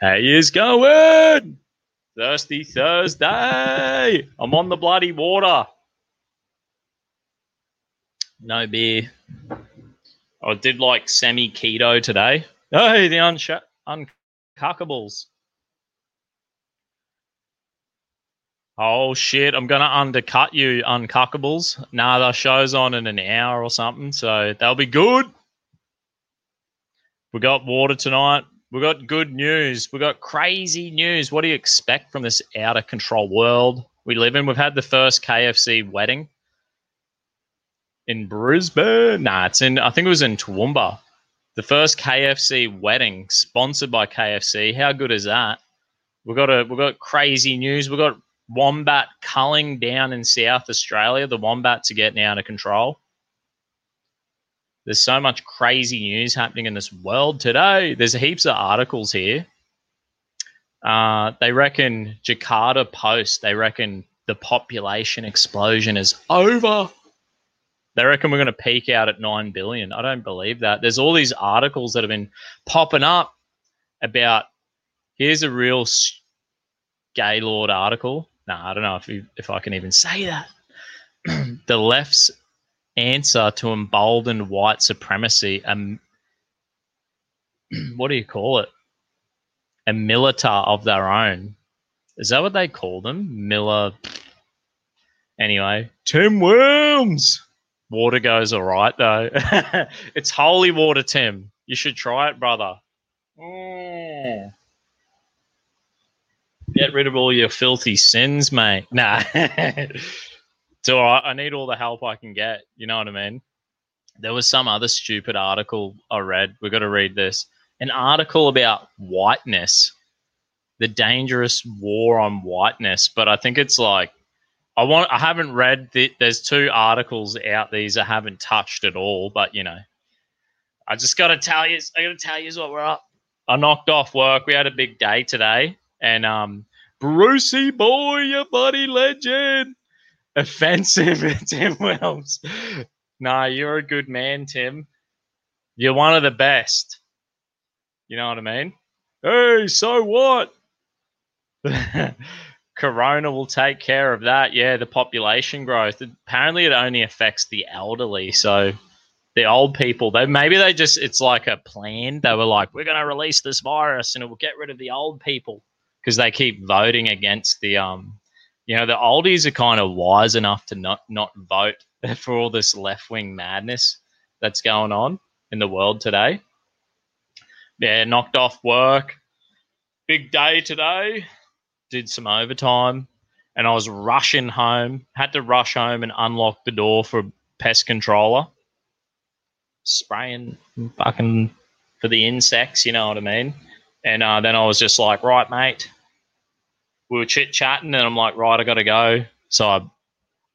He is going. Thirsty Thursday. I'm on the bloody water. No beer. I did like semi-keto today. Hey, the uncuckables. Oh, shit, I'm going to undercut you, uncuckables. Nah, the show's on in an hour or something, so they'll be good. We got water tonight. We got good news. We got crazy news. What do you expect from this out-of-control world we live in? We've had the first KFC wedding in Brisbane. Nah, I think it was in Toowoomba. The first KFC wedding sponsored by KFC. How good is that? We got crazy news. We got wombat culling down in South Australia. The wombats are getting out of control. There's so much crazy news happening in this world today. There's heaps of articles here. They reckon Jakarta Post, they reckon the population explosion is over. They reckon we're going to peak out at 9 billion. I don't believe that. There's all these articles that have been popping up about, here's a real Gaylord article. Nah, I don't know if I can even say that. The left's answer to emboldened white supremacy. What do you call it? A militar of their own. Is that what they call them? Miller. Anyway, Tim Wilms. Water goes all right, though. It's holy water, Tim. You should try it, brother. Yeah. Get rid of all your filthy sins, mate. Nah. So I need all the help I can get. You know what I mean? There was some other stupid article I read. We've got to read this. An article about whiteness, the dangerous war on whiteness. But I think it's like, I haven't read there's two articles out these I haven't touched at all, but you know, I got to tell you what we're up. I knocked off work. We had a big day today, and Brucey boy, your buddy legend, offensive Tim Wells. Nah, you're a good man, Tim. You're one of the best. You know what I mean? Hey, so what? Corona will take care of that. Yeah, the population growth. Apparently, it only affects the elderly. So the old people, it's like a plan. They were like, we're going to release this virus and it will get rid of the old people, because they keep voting against the, the oldies are kind of wise enough to not vote for all this left-wing madness that's going on in the world today. Yeah, knocked off work. Big day today. Did some overtime, and I was rushing home. Had to rush home and unlock the door for a pest controller. Spraying fucking for the insects, you know what I mean? And then I was just like, right, mate. We were chit-chatting, and I'm like, right, I got to go. So I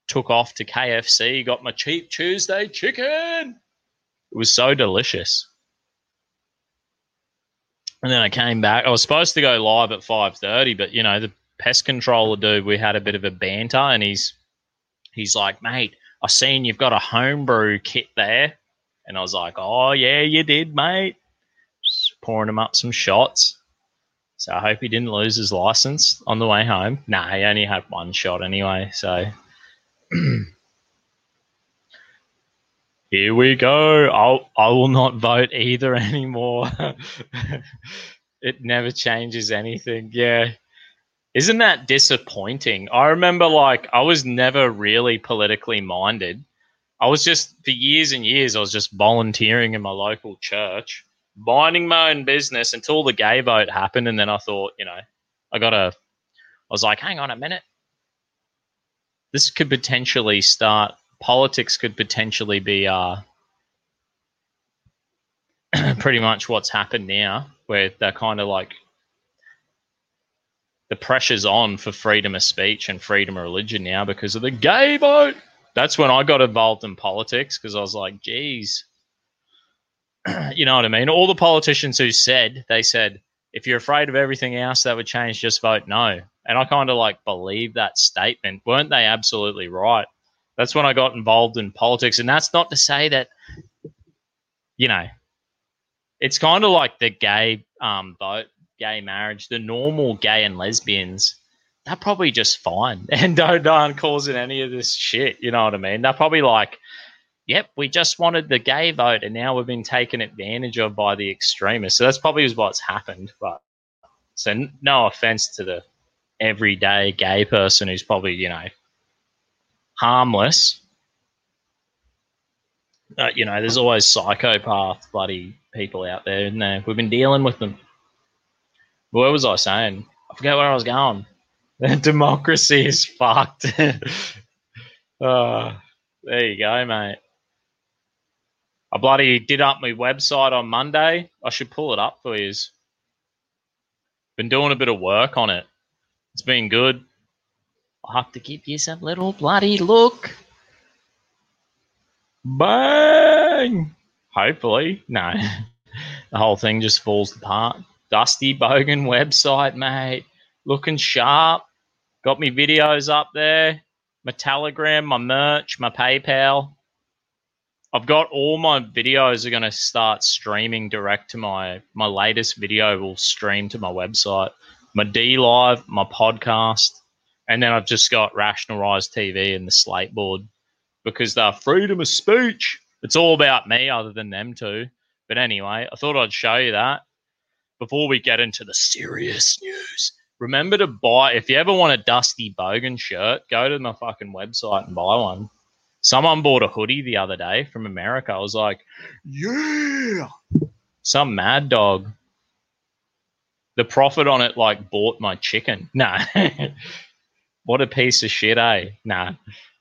took off to KFC, got my cheap Tuesday chicken. It was so delicious. And then I came back. I was supposed to go live at 5:30, but, you know, the pest controller dude, we had a bit of a banter, and he's like, mate, I seen you've got a homebrew kit there. And I was like, oh, yeah, you did, mate. Just pouring him up some shots. So I hope he didn't lose his license on the way home. Nah, he only had one shot anyway, so. Here we go. I will not vote either anymore. It never changes anything. Yeah. Isn't that disappointing? I remember, like, I was never really politically minded. I was just, for years and years, I was just volunteering in my local church, minding my own business until the gay vote happened. And then I thought, you know, I was like, hang on a minute. This could potentially start. Politics could potentially be pretty much what's happened now, where they're kind of like the pressure's on for freedom of speech and freedom of religion now because of the gay vote. That's when I got involved in politics, because I was like, geez, you know what I mean? All the politicians who said, if you're afraid of everything else that would change, just vote no. And I kind of like believe that statement. Weren't they absolutely right? That's when I got involved in politics. And that's not to say that, you know, it's kind of like the gay vote gay marriage, the normal gay and lesbians, they're probably just fine and don't aren't causing any of this shit. You know what I mean? They're probably like, yep, we just wanted the gay vote and now we've been taken advantage of by the extremists. So that's probably what's happened. But so no offense to the everyday gay person who's probably, you know, harmless. You know, there's always psychopath bloody people out there, isn't there? We've been dealing with them. What was I saying? I forget where I was going. Democracy is fucked. There you go, mate. I bloody did up my website on Monday. I should pull it up for you. Been doing a bit of work on it. It's been good. I'll have to give you some little bloody look. Bang! Hopefully. No. The whole thing just falls apart. Dusty Bogan website, mate. Looking sharp. Got me videos up there. My Telegram, my merch, my PayPal. I've got all my videos are going to start streaming direct to my latest video will stream to my website, my DLive, my podcast, and then I've just got Rational Rise TV and the Slate Board because they're freedom of speech. It's all about me other than them two. But anyway, I thought I'd show you that. Before we get into the serious news, remember to buy, if you ever want a Dusty Bogan shirt, go to my fucking website and buy one. Someone bought a hoodie the other day from America. I was like, yeah, some mad dog. The profit on it, like, bought my chicken. Nah, what a piece of shit, eh? Nah.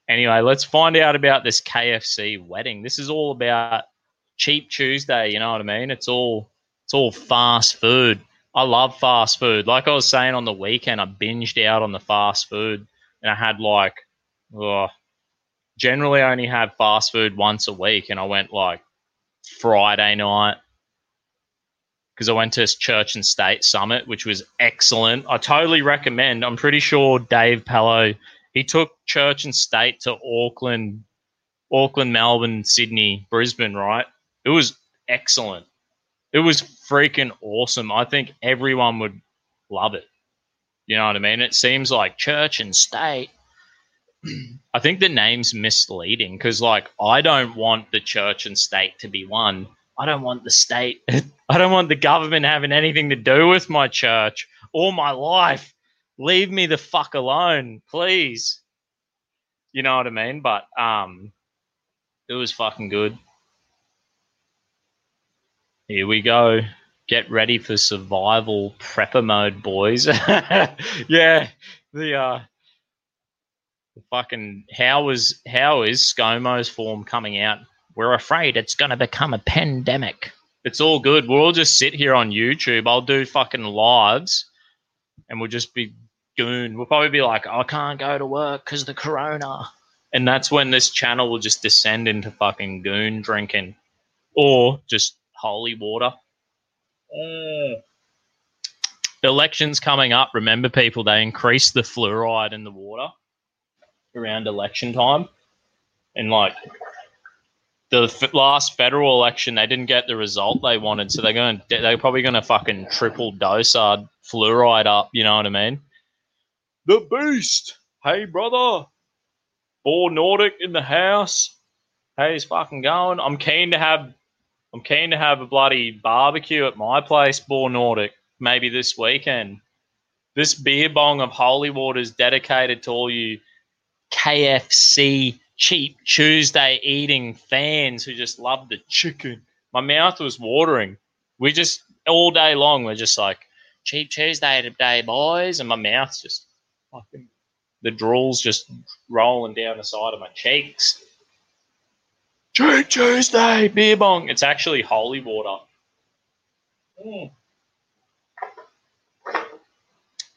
Anyway, let's find out about this KFC wedding. This is all about Cheap Tuesday, you know what I mean? It's all fast food. I love fast food. Like I was saying on the weekend, I binged out on the fast food and I had like, generally I only have fast food once a week, and I went like Friday night because I went to Church and State Summit, which was excellent. I totally recommend. I'm pretty sure Dave Pello, he took Church and State to Auckland, Melbourne, Sydney, Brisbane, right? It was excellent. It was freaking awesome. I think everyone would love it. You know what I mean? It seems like Church and State. I think the name's misleading because, like, I don't want the Church and State to be one. I don't want the state. I don't want the government having anything to do with my church or my life. Leave me the fuck alone, please. You know what I mean? But it was fucking good. Here we go. Get ready for survival prepper mode, boys. Yeah, the fucking how is ScoMo's form coming out? We're afraid it's going to become a pandemic. It's all good. We'll just sit here on YouTube. I'll do fucking lives, and we'll just be gooned. We'll probably be like, I can't go to work because the corona, and that's when this channel will just descend into fucking goon drinking, or just holy water. The election's coming up. Remember, people, they increase the fluoride in the water around election time. And, like, the last federal election, they didn't get the result they wanted, so they're probably going to fucking triple dose our fluoride up, you know what I mean? The beast. Hey, brother. Ball Nordic in the house. Hey, he's fucking going. I'm keen to have a bloody barbecue at my place, Ball Nordic, maybe this weekend. This beer bong of holy water is dedicated to all you KFC Cheap Tuesday eating fans who just love the chicken. My mouth was watering. We just, all day long, we're just like, Cheap Tuesday today, boys. And my mouth's just fucking, the drool's just rolling down the side of my cheeks. Cheap Tuesday, beer bong. It's actually holy water. Mm.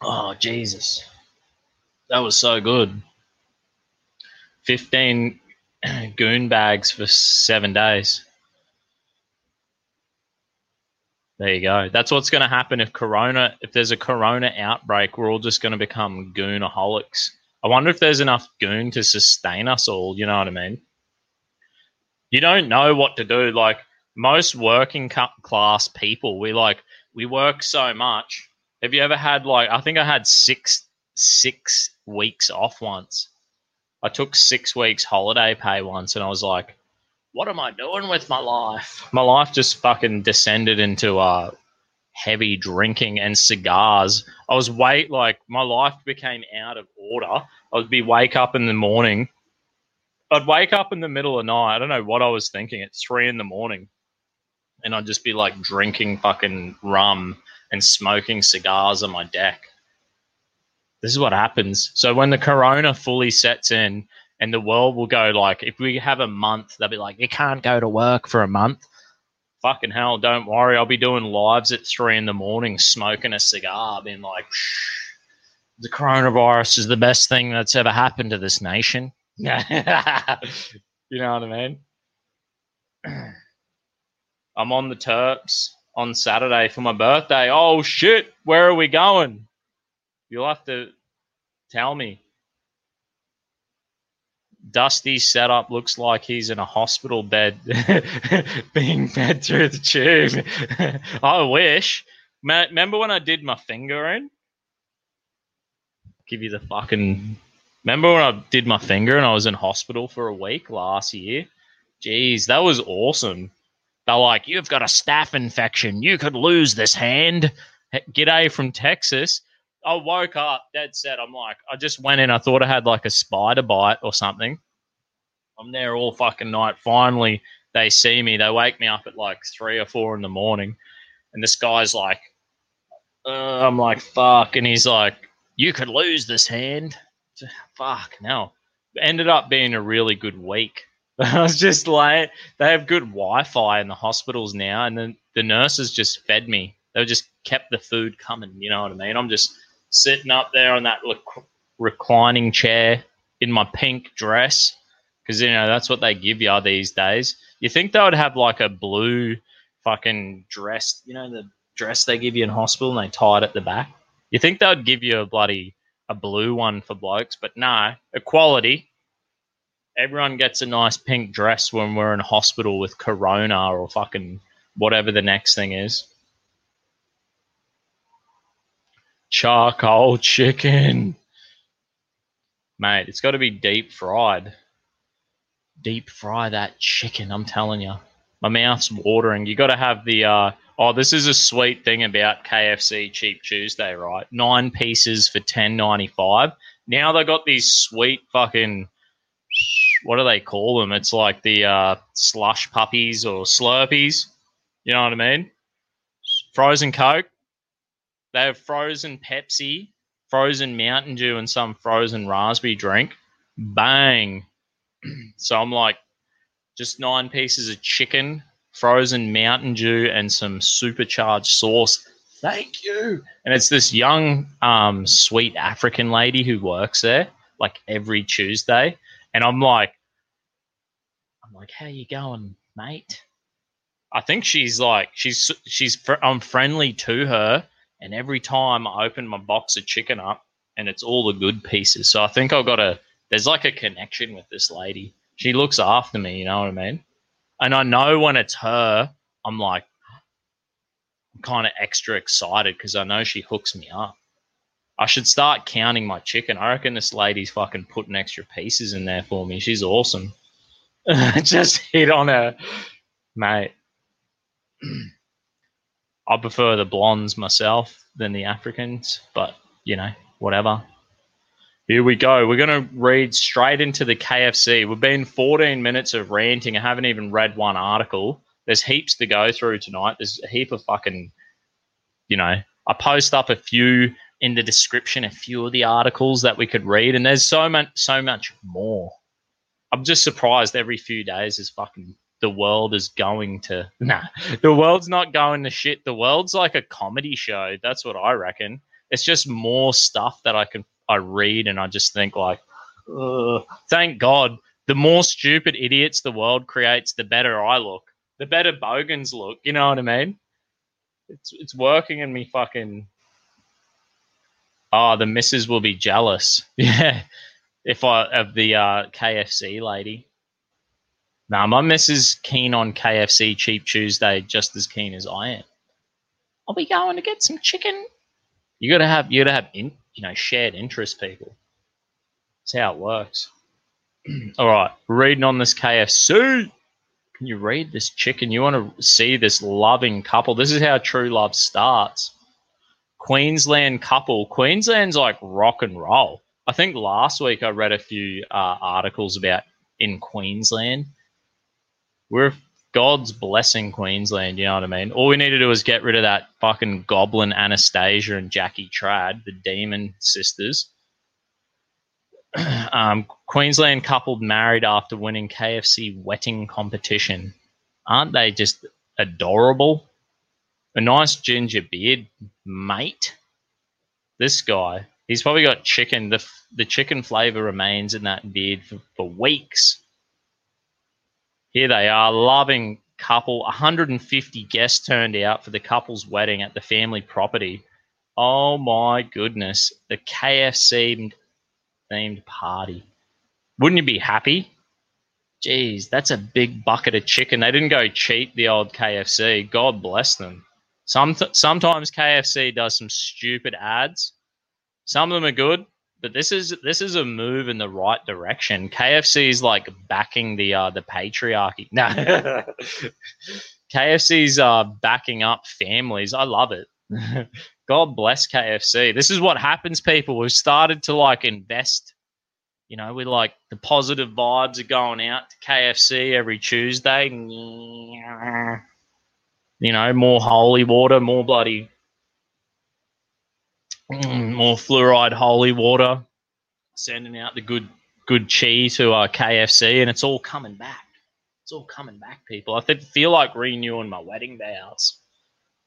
Oh, Jesus. That was so good. 15 goon bags for 7 days. There you go. That's what's going to happen if there's a corona outbreak, we're all just going to become goonaholics. I wonder if there's enough goon to sustain us all, you know what I mean? You don't know what to do. Like, most working class people, we work so much Have you ever had, like, I think I had six weeks off once. I took 6 weeks holiday pay once, and I was like, what am I doing with my life? My life just fucking descended into heavy drinking and cigars. I was my life became out of order. I would wake up in the morning. I'd wake up in the middle of the night. I don't know what I was thinking at 3 a.m. And I'd just be like drinking fucking rum and smoking cigars on my deck. This is what happens. So when the corona fully sets in and the world will go like, if we have a month, they'll be like, you can't go to work for a month. Fucking hell, don't worry. I'll be doing lives at 3 a.m, smoking a cigar, being like, the coronavirus is the best thing that's ever happened to this nation. You know what I mean? I'm on the Terps on Saturday for my birthday. Oh, shit, where are we going? You'll have to tell me. Dusty's setup looks like he's in a hospital bed being fed through the tube. I wish. Remember when I did my finger in? Remember when I did my finger and I was in hospital for a week last year? Jeez, that was awesome. They're like, you've got a staph infection. You could lose this hand. G'day from Texas. I woke up dead set. I'm like, I just went in. I thought I had like a spider bite or something. I'm there all fucking night. Finally, they see me. They wake me up at like 3 or 4 a.m. And this guy's like, I'm like, fuck. And he's like, you could lose this hand. Fuck, no. Ended up being a really good week. I was just like, they have good Wi-Fi in the hospitals now. And then the nurses just fed me. They just kept the food coming. You know what I mean? I'm just sitting up there on that reclining chair in my pink dress because, you know, that's what they give you these days. You think they would have like a blue fucking dress, you know, the dress they give you in hospital and they tie it at the back. You think they would give you a blue one for blokes, but no, equality. Everyone gets a nice pink dress when we're in hospital with corona or fucking whatever the next thing is. Charcoal chicken. Mate, it's got to be deep fried. Deep fry that chicken, I'm telling you. My mouth's watering. You got to have the... this is a sweet thing about KFC Cheap Tuesday, right? 9 pieces for $10.95. Now they got these sweet fucking... What do they call them? It's like the slush puppies or slurpees. You know what I mean? Frozen Coke. They have frozen Pepsi, frozen Mountain Dew, and some frozen raspberry drink. Bang. So I'm like, just 9 pieces of chicken, frozen Mountain Dew, and some supercharged sauce. Thank you. And it's this young, sweet African lady who works there, like every Tuesday. And I'm like, how you going, mate? I think she's like, I'm friendly to her. And every time I open my box of chicken up, and it's all the good pieces. So I think there's like a connection with this lady. She looks after me, you know what I mean? And I know when it's her, I'm like, I'm kind of extra excited because I know she hooks me up. I should start counting my chicken. I reckon this lady's fucking putting extra pieces in there for me. She's awesome. Just hit on her, mate. I prefer the blondes myself than the Africans, but, you know, whatever. Here we go. We're going to read straight into the KFC. We've been 14 minutes of ranting. I haven't even read one article. There's heaps to go through tonight. There's a heap of fucking, you know, I post up a few in the description, a few of the articles that we could read, and there's so much more. I'm just surprised every few days is fucking... The world is going to... Nah, the world's not going to shit. The world's like a comedy show. That's what I reckon. It's just more stuff that I read and I just think like, ugh. Thank God. The more stupid idiots the world creates, the better I look. The better Bogans look. You know what I mean? It's working in me fucking... Oh, the missus will be jealous. Yeah. Of the KFC lady. Nah, my missus keen on KFC Cheap Tuesday just as keen as I am. I'll be going to get some chicken, You gotta have shared interest people. That's how it works. All right, reading on this KFC. Can you read this chicken? You want to see this loving couple. This is how true love starts. Queensland couple. Queensland's like rock and roll. I think last week I read a few articles about in Queensland. We're God's blessing Queensland, you know what I mean? All we need to do is get rid of that fucking goblin Anastasia and Jackie Trad, the demon sisters. Queensland couple married after winning KFC wetting competition. Aren't they just adorable? A nice ginger beard, mate. This guy, he's probably got chicken. The chicken flavor remains in that beard for weeks. Here they are, loving couple. 150 guests turned out for the couple's wedding at the family property. Oh my goodness, the KFC-themed party. Wouldn't you be happy? Jeez, that's a big bucket of chicken. They didn't go cheap, the old KFC. God bless them. Sometimes KFC does some stupid ads. Some of them are good. But this is a move in the right direction. KFC is like backing the patriarchy. No, KFC's backing up families. I love it. God bless KFC. This is what happens, people. We've started to like invest. You know, we like the positive vibes are going out to KFC every Tuesday. You know, more holy water, more bloody. More fluoride holy water, sending out the good chi to our KFC, and it's all coming back. It's all coming back, people. I feel like renewing my wedding vows,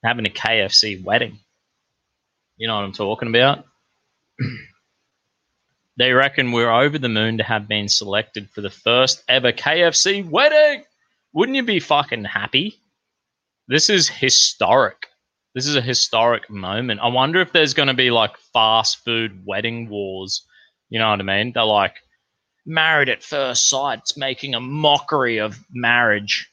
having a KFC wedding. You know what I'm talking about? They reckon we're over the moon to have been selected for the first ever KFC wedding. Wouldn't you be fucking happy? This is historic. This is a historic moment. I wonder if there's going to be like fast food wedding wars. You know what I mean? They're like married at first sight. It's making a mockery of marriage.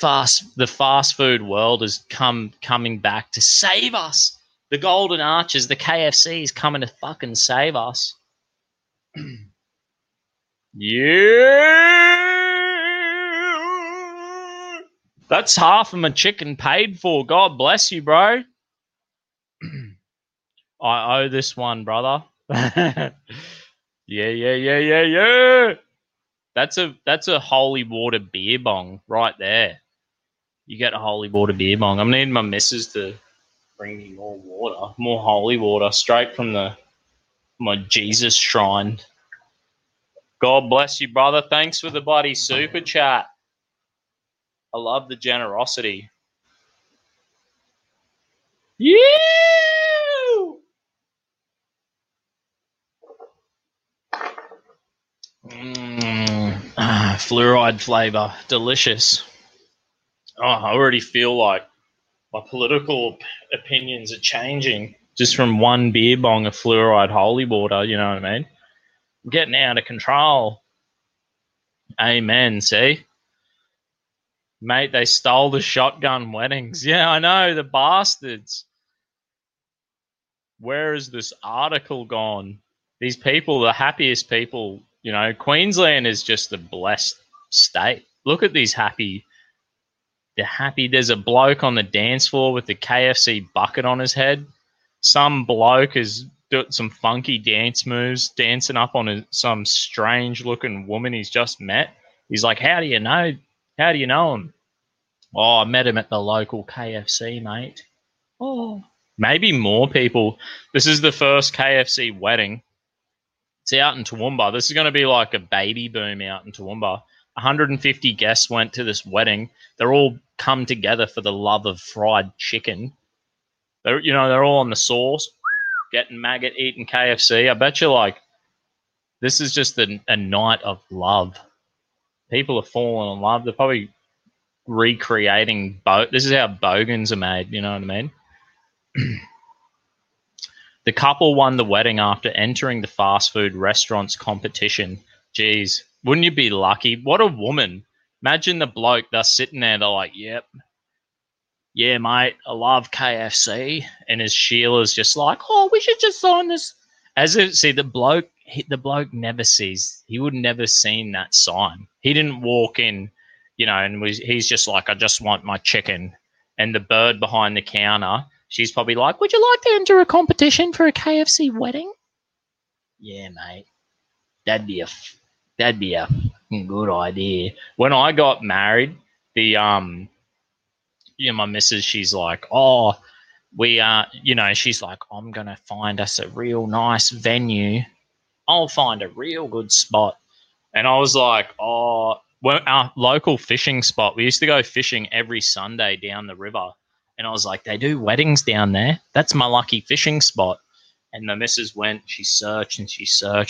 The fast food world is coming back to save us. The Golden Arches, the KFC is coming to fucking save us. Yeah. That's half of my chicken paid for. God bless you, bro. I owe this one, brother. Yeah. That's a holy water beer bong right there. You get a holy water beer bong. I'm needing my missus to bring me more water, more holy water, straight from my Jesus shrine. God bless you, brother. Thanks for the bloody super chat. I love the generosity. Yeah! Fluoride flavor, delicious. Oh, I already feel like my political opinions are changing just from one beer bong of fluoride holy water, you know what I mean? I'm getting out of control. Amen, see? Mate, they stole the shotgun weddings. Yeah, I know, the bastards. Where is this article gone? These people, the happiest people, you know, Queensland is just a blessed state. Look at these happy. There's a bloke on the dance floor with the KFC bucket on his head. Some bloke is doing some funky dance moves, dancing up on some strange-looking woman he's just met. He's like, how do you know? How do you know him? Oh, I met him at the local KFC, mate. Oh, maybe more people. This is the first KFC wedding. It's out in Toowoomba. This is going to be like a baby boom out in Toowoomba. 150 guests went to this wedding. They're all come together for the love of fried chicken. They're all on the sauce, getting maggot, eating KFC. I bet you like this is just a night of love. People are falling in love. They're probably recreating boat. This is how bogans are made, you know what I mean? The couple won the wedding after entering the fast food restaurants competition. Jeez, wouldn't you be lucky? What a woman. Imagine the bloke that's sitting there, they're like, yep, yeah, mate, I love KFC. And as Sheila's just like, oh, we should just sign this. As it, see, the bloke never sees. He would never seen that sign. He didn't walk in, you know, and he's just like, I just want my chicken. And the bird behind the counter, she's probably like, would you like to enter a competition for a KFC wedding? Yeah, mate, that'd be a good idea. When I got married, my missus, she's like, oh, she's like, I'm going to find us a real nice venue. I'll find a real good spot. And I was like, oh, well, our local fishing spot. We used to go fishing every Sunday down the river. And I was like, they do weddings down there. That's my lucky fishing spot. And the missus went, she searched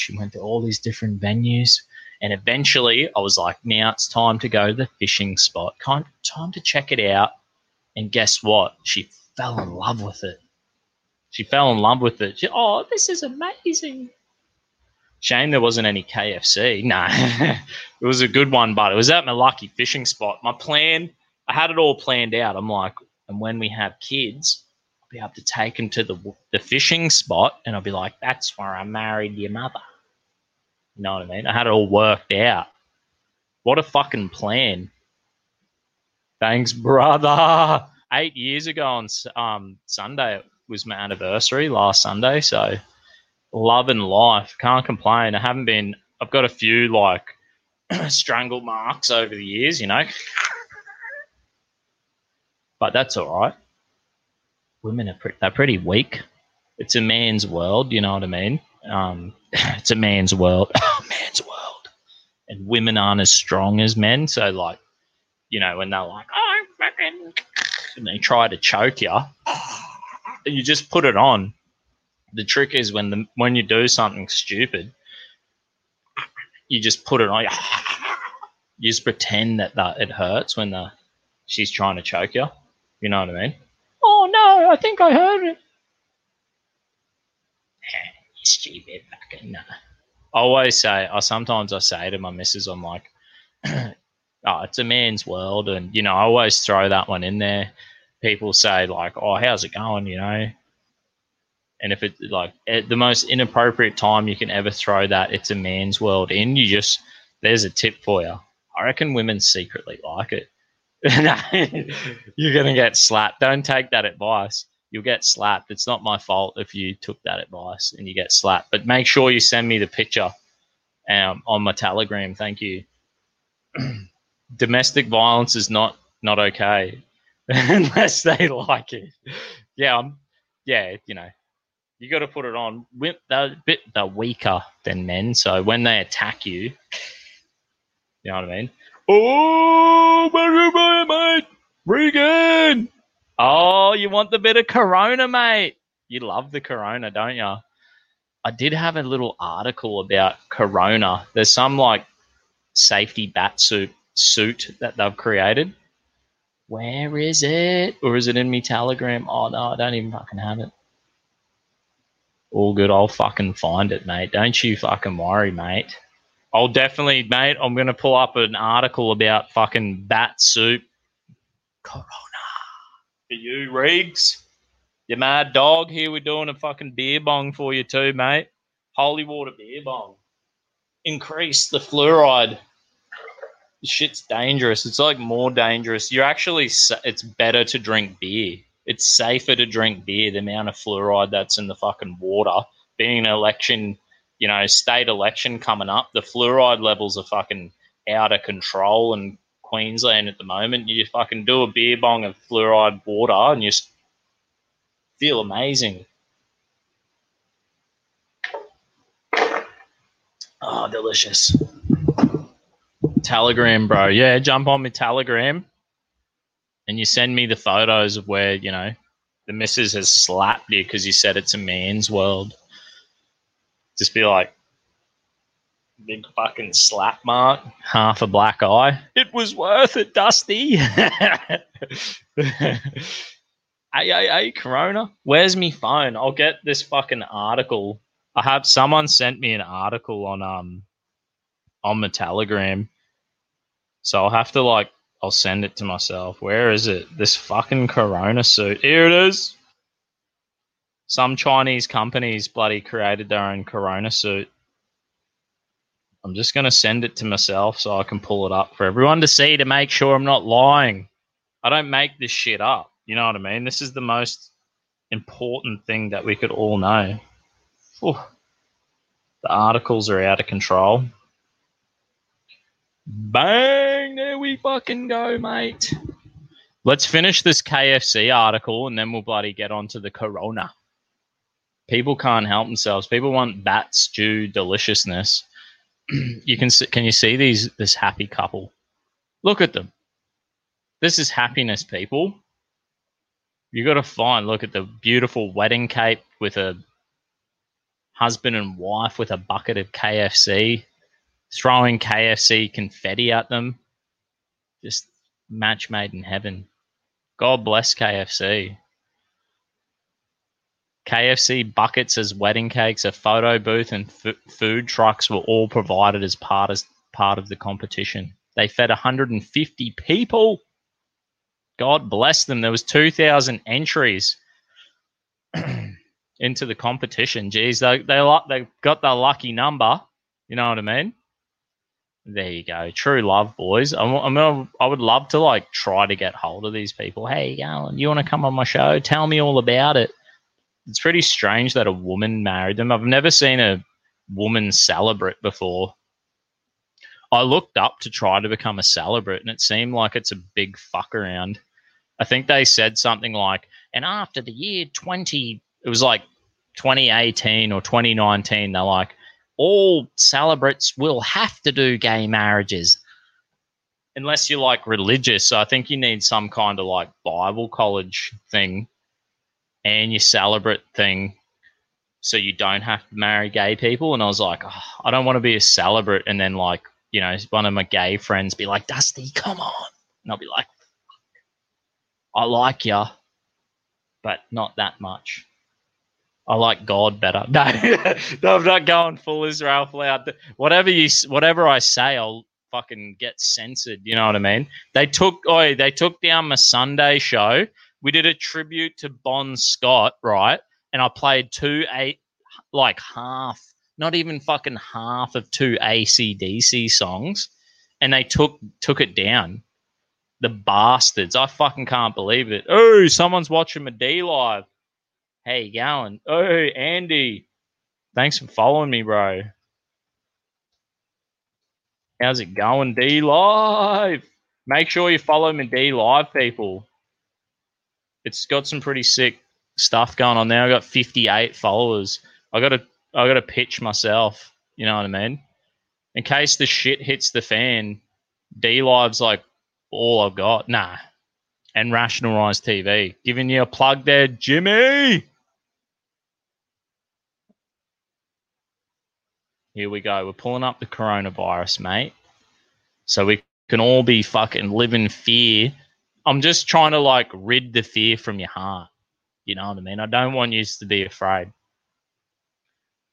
and went to all these different venues. And eventually I was like, now it's time to go to the fishing spot. Time to check it out. And guess what? She fell in love with it. She, oh, this is amazing. Shame there wasn't any KFC. No, it was a good one, but it was at my lucky fishing spot. My plan, I had it all planned out. I'm like, and when we have kids, I'll be able to take them to the fishing spot and I'll be like, that's where I married your mother. You know what I mean? I had it all worked out. What a fucking plan. Thanks, brother. 8 years ago on Sunday, it was my anniversary last Sunday, so love and life. Can't complain. I've got a few, like, strangle marks over the years, you know. But that's all right. Women are pretty weak. It's a man's world, you know what I mean? It's a man's world. Man's world. And women aren't as strong as men, so, like, you know, when they're like, oh, fucking, and they try to choke you, and you just put it on. The trick is when you do something stupid, you just put it on. You just pretend that it hurts when she's trying to choke you. You know what I mean? Oh, no, I think I heard it. You stupid fucking no. I sometimes say to my missus, I'm like, oh, it's a man's world, and, you know, I always throw that one in there. People say, like, oh, how's it going, you know? And if it's, like, at the most inappropriate time you can ever throw that it's a man's world in, there's a tip for you. I reckon women secretly like it. You're going to get slapped. Don't take that advice. You'll get slapped. It's not my fault if you took that advice and you get slapped. But make sure you send me the picture on my Telegram. Thank you. Domestic violence is not okay unless they like it. Yeah, you know, you got to put it on. They're weaker than men, so when they attack you, you know what I mean? Oh, mate, Regan! Oh, you want the bit of Corona, mate? You love the Corona, don't you? I did have a little article about Corona. There's some, like, safety bat suit that they've created. Where is it? Or is it in me Telegram? Oh, no, I don't even fucking have it. All good. I'll fucking find it, mate. Don't you fucking worry, mate. I'll definitely, mate, I'm going to pull up an article about fucking bat soup. Corona. For you, Riggs. You mad dog. Here we're doing a fucking beer bong for you too, mate. Holy water beer bong. Increase the fluoride. Shit's dangerous. It's like more dangerous. It's better to drink beer. It's safer to drink beer. The amount of fluoride that's in the fucking water. Being an election, you know, state election coming up, the fluoride levels are fucking out of control in Queensland at the moment. You fucking do a beer bong of fluoride water and you feel amazing. Oh, delicious. Telegram, bro. Yeah, jump on my Telegram and you send me the photos of where, you know, the missus has slapped you because you said it's a man's world. Just be like, big fucking slap mark, half a black eye. It was worth it, Dusty. Hey, Corona, where's me phone? I'll get this fucking article. I have someone sent me an article on my Telegram, so I'll have to, like, I'll send it to myself. Where is it? This fucking Corona suit. Here it is. Some Chinese companies bloody created their own Corona suit. I'm just going to send it to myself so I can pull it up for everyone to see to make sure I'm not lying. I don't make this shit up. You know what I mean? This is the most important thing that we could all know. Whew. The articles are out of control. Bang! There we fucking go, mate. Let's finish this KFC article and then we'll bloody get on to the Corona. People can't help themselves. People want bat stew deliciousness. You can you see this happy couple? Look at them. This is happiness, people. You got to look at the beautiful wedding cake with a husband and wife with a bucket of KFC, throwing KFC confetti at them. Just match made in heaven. God bless KFC. KFC buckets as wedding cakes, a photo booth, and food trucks were all provided as part of the competition. They fed 150 people. God bless them. There was 2,000 entries into the competition. Jeez, they got the lucky number. You know what I mean? There you go. True love, boys. I would love to try to get hold of these people. Hey, Alan, you want to come on my show? Tell me all about it. It's pretty strange that a woman married them. I've never seen a woman celibate before. I looked up to try to become a celibate, and it seemed like it's a big fuck around. I think they said something like, and after the year 2018 or 2019, they're like, all celibates will have to do gay marriages. Unless you're religious. So I think you need some kind of Bible college thing. And your celibate thing, so you don't have to marry gay people. And I was like, oh, I don't want to be a celibate. And then one of my gay friends be like, Dusty, come on. And I'll be like, I like ya, but not that much. I like God better. No, I'm not going full Israel loud. Whatever I say, I'll fucking get censored. You know what I mean? They took down my Sunday show. We did a tribute to Bon Scott, right? And I played not even half of two AC/DC songs, and they took it down. The bastards. I fucking can't believe it. Oh, someone's watching my D Live. Hey, Gowan. Oh, Andy. Thanks for following me, bro. How's it going, D Live? Make sure you follow my D Live, people. It's got some pretty sick stuff going on there. I got 58 followers. I gotta pitch myself. You know what I mean? In case the shit hits the fan, D Live's all I've got. Nah. And Rational Rise TV. Giving you a plug there, Jimmy. Here we go. We're pulling up the coronavirus, mate. So we can all be fucking live in fear. I'm just trying to rid the fear from your heart. You know what I mean? I don't want you to be afraid.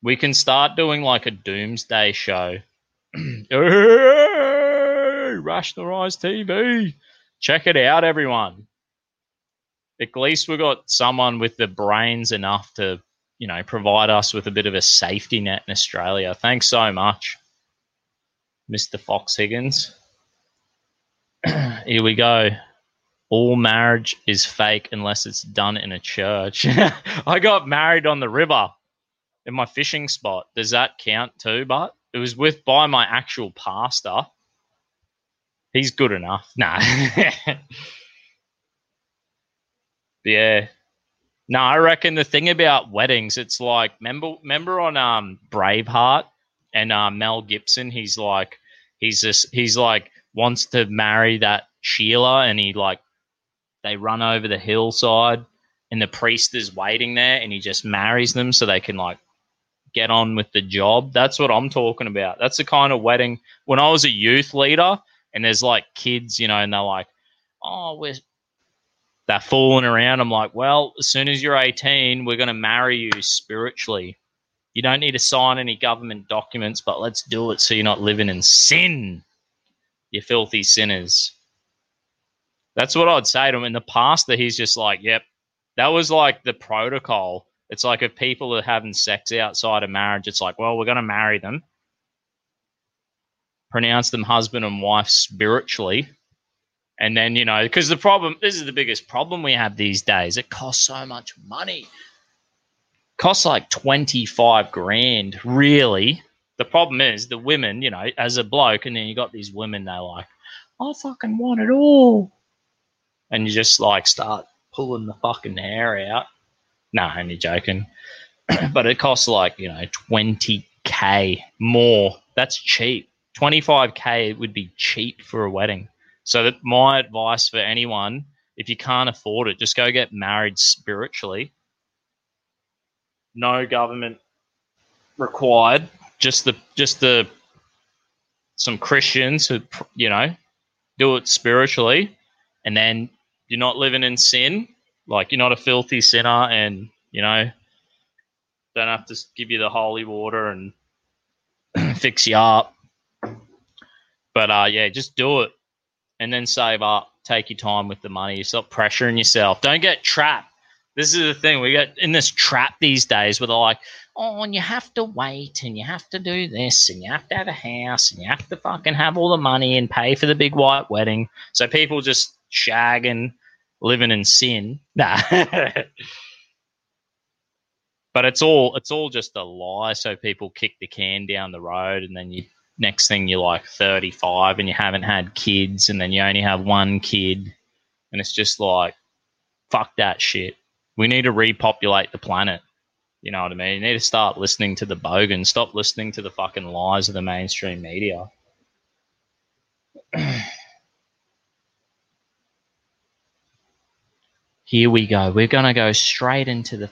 We can start doing a doomsday show. Rational Rise TV. Check it out, everyone. At least we got someone with the brains enough to, provide us with a bit of a safety net in Australia. Thanks so much, Mr. Fox Higgins. Here we go. All marriage is fake unless it's done in a church. I got married on the river in my fishing spot. Does that count too? But it was by my actual pastor. He's good enough. Nah. Yeah. No, I reckon the thing about weddings, it's remember on Braveheart and Mel Gibson, he's wants to marry that Sheila, and they run over the hillside and the priest is waiting there and he just marries them so they can get on with the job. That's what I'm talking about. That's the kind of wedding. When I was a youth leader and there's kids, and they're they're fooling around. I'm well, as soon as you're 18, we're going to marry you spiritually. You don't need to sign any government documents, but let's do it so you're not living in sin, you filthy sinners. That's what I'd say to him. In the past, that he's just like, yep, that was like the protocol. It's like if people are having sex outside of marriage, it's like, well, we're going to marry them, pronounce them husband and wife spiritually. And then, you know, because the problem, this is the biggest problem we have these days. It costs so much money. It costs like 25 grand, really. The problem is the women, you know, as a bloke, and then you got these women, they're like, I fucking want it all. And you just like start pulling the fucking hair out. Nah, I'm only joking. But it costs like, you know, 20K more. That's cheap. 25K would be cheap for a wedding. So that my advice for anyone, if you can't afford it, just go get married spiritually. No government required. Just the some Christians who, you know, do it spiritually, and then you're not living in sin. Like, you're not a filthy sinner, and, you know, don't have to give you the holy water and fix you up. But yeah, just do it. And then save up, take your time with the money. Stop pressuring yourself. Don't get trapped. This is the thing. We get in this trap these days where they're like, oh, and you have to wait, and you have to do this, and you have to have a house, and you have to fucking have all the money and pay for the big white wedding. So people just shagging, living in sin. Nah. But it's all just a lie. So people kick the can down the road, and then you, next thing you're like 35 and you haven't had kids, and then you only have one kid, and it's just like, fuck that shit. We need to repopulate the planet. You know what I mean? You need to start listening to the Bogan. Stop listening to the fucking lies of the mainstream media. Here we go. We're going to go straight into this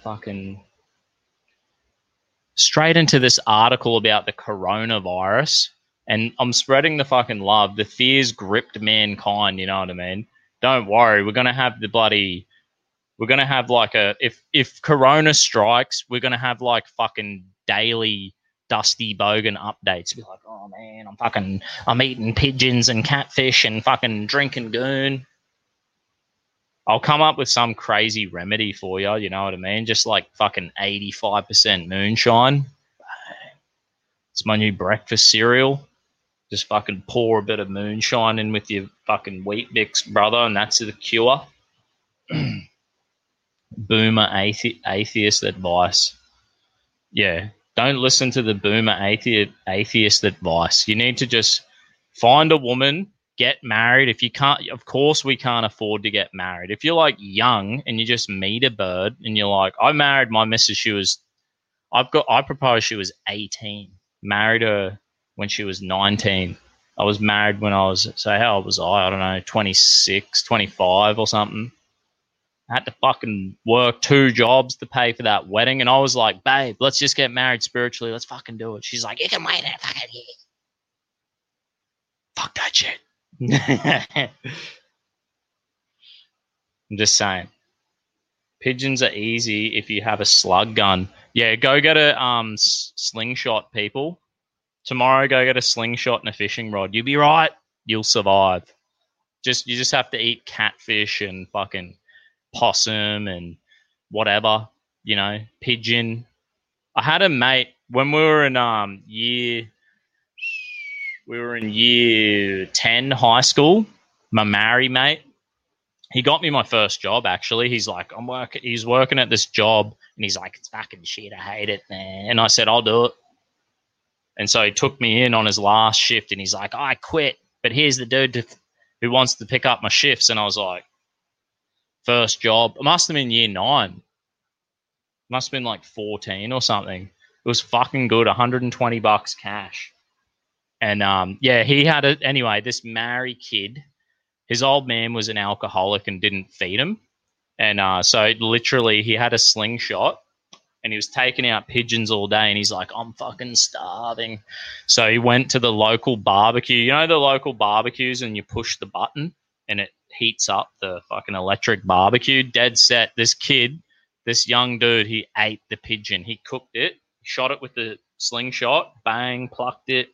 article about the coronavirus. And I'm spreading the fucking love. The fears gripped mankind, you know what I mean? Don't worry. We're going to have if corona strikes, we're going to have like fucking daily Dusty Bogan updates. Be like, oh man, I'm eating pigeons and catfish and fucking drinking goon. I'll come up with some crazy remedy for you, you know what I mean? Just like fucking 85% moonshine. Bang. It's my new breakfast cereal. Just fucking pour a bit of moonshine in with your fucking Wheat Bix, brother, and that's the cure. Boomer atheist advice. Yeah, don't listen to the boomer atheist advice. You need to just find a woman, get married. If you can't, of course we can't afford to get married. If you're like young and you just meet a bird and you're like, I married my missus, I proposed she was 18. Married her when she was 19. I was married when I was, so how old was I? I don't know, 26, 25 or something. I had to fucking work two jobs to pay for that wedding. And I was like, babe, let's just get married spiritually. Let's fucking do it. She's like, you can wait that fucking year. Fuck that shit. I'm just saying. Pigeons are easy if you have a slug gun. Yeah, go get a slingshot, people. Tomorrow, go get a slingshot and a fishing rod. You'll be right. You'll survive. You just have to eat catfish and fucking possum and whatever, you know, pigeon. I had a mate when we were in year 10 high school. My married mate, he got me my first job, actually. He's like, he's working at this job, and he's like, it's fucking shit, I hate it, man. And I said, I'll do it. And so he took me in on his last shift, and he's like, I quit, but here's the dude who wants to pick up my shifts. And I was like, first job. It must have been year 9. Must have been like 14 or something. It was fucking good. $120 cash. And yeah, he had it. Anyway, this Maori kid, his old man was an alcoholic and didn't feed him. And so literally he had a slingshot and he was taking out pigeons all day. And he's like, I'm fucking starving. So he went to the local barbecue. You know the local barbecues, and you push the button and it heats up the fucking electric barbecue. Dead set. This young dude, he ate the pigeon. He cooked it, shot it with the slingshot, bang, plucked it,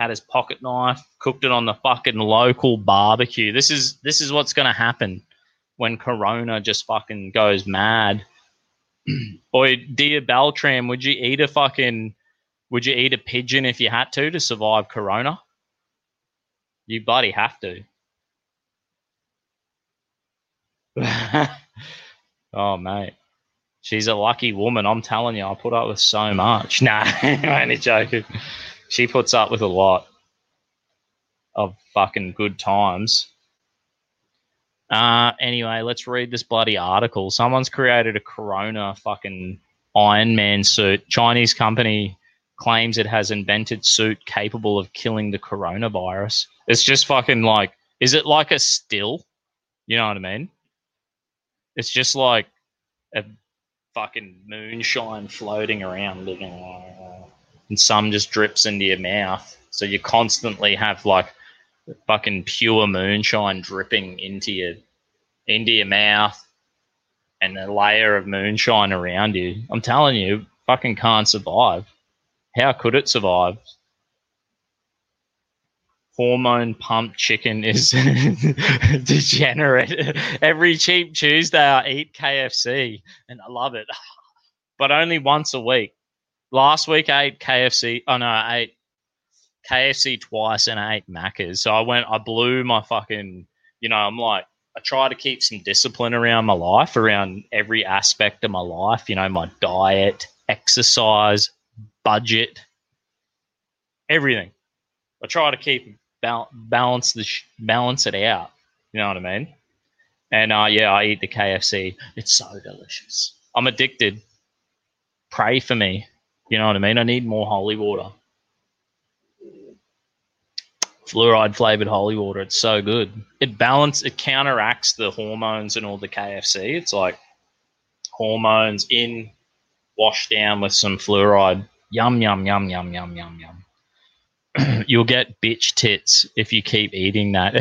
had his pocket knife, cooked it on the fucking local barbecue. This is what's going to happen when Corona just fucking goes mad. Boy, dear Beltram, would you eat a pigeon if you had to survive Corona? You bloody have to. Oh, mate. She's a lucky woman. I'm telling you, I put up with so much. Nah, I ain't joking. She puts up with a lot of fucking good times. Anyway, let's read this bloody article. Someone's created a Corona fucking Iron Man suit. Chinese company claims it has invented suit capable of killing the coronavirus. It's just fucking like, is it like a still? You know what I mean? It's just like a fucking moonshine floating around, looking like, and some just drips into your mouth. So you constantly have like fucking pure moonshine dripping into your mouth, and a layer of moonshine around you. I'm telling you, fucking can't survive. How could it survive? Hormone pump chicken is degenerate. Every cheap Tuesday I eat KFC and I love it, but only once a week. Last week I ate KFC. Oh no, I ate KFC twice and I ate Macca's. So I blew my fucking, I'm like, I try to keep some discipline around my life, around every aspect of my life, my diet, exercise, budget, everything. I try to keep balance it out. You know what I mean? And I eat the KFC. It's so delicious. I'm addicted. Pray for me. You know what I mean? I need more holy water. Fluoride flavored holy water. It's so good. It counteracts the hormones and all the KFC. It's like hormones washed down with some fluoride. Yum, yum, yum, yum, yum, yum, yum. You'll get bitch tits if you keep eating that.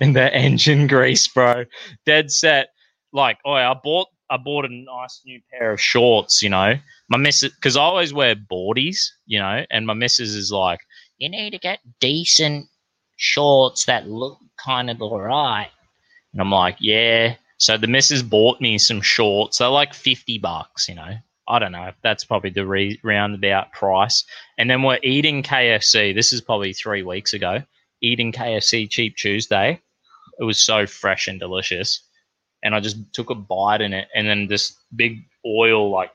And the engine grease, bro. Dead set. Like, oh, I bought a nice new pair of shorts, my missus, because I always wear boardies, and my missus is like, you need to get decent shorts that look kind of all right. And I'm like, yeah. So the missus bought me some shorts. They're like $50, I don't know. That's probably the roundabout price. And then we're eating KFC. This is probably 3 weeks ago. Eating KFC Cheap Tuesday. It was so fresh and delicious. And I just took a bite in it. And then this big oil like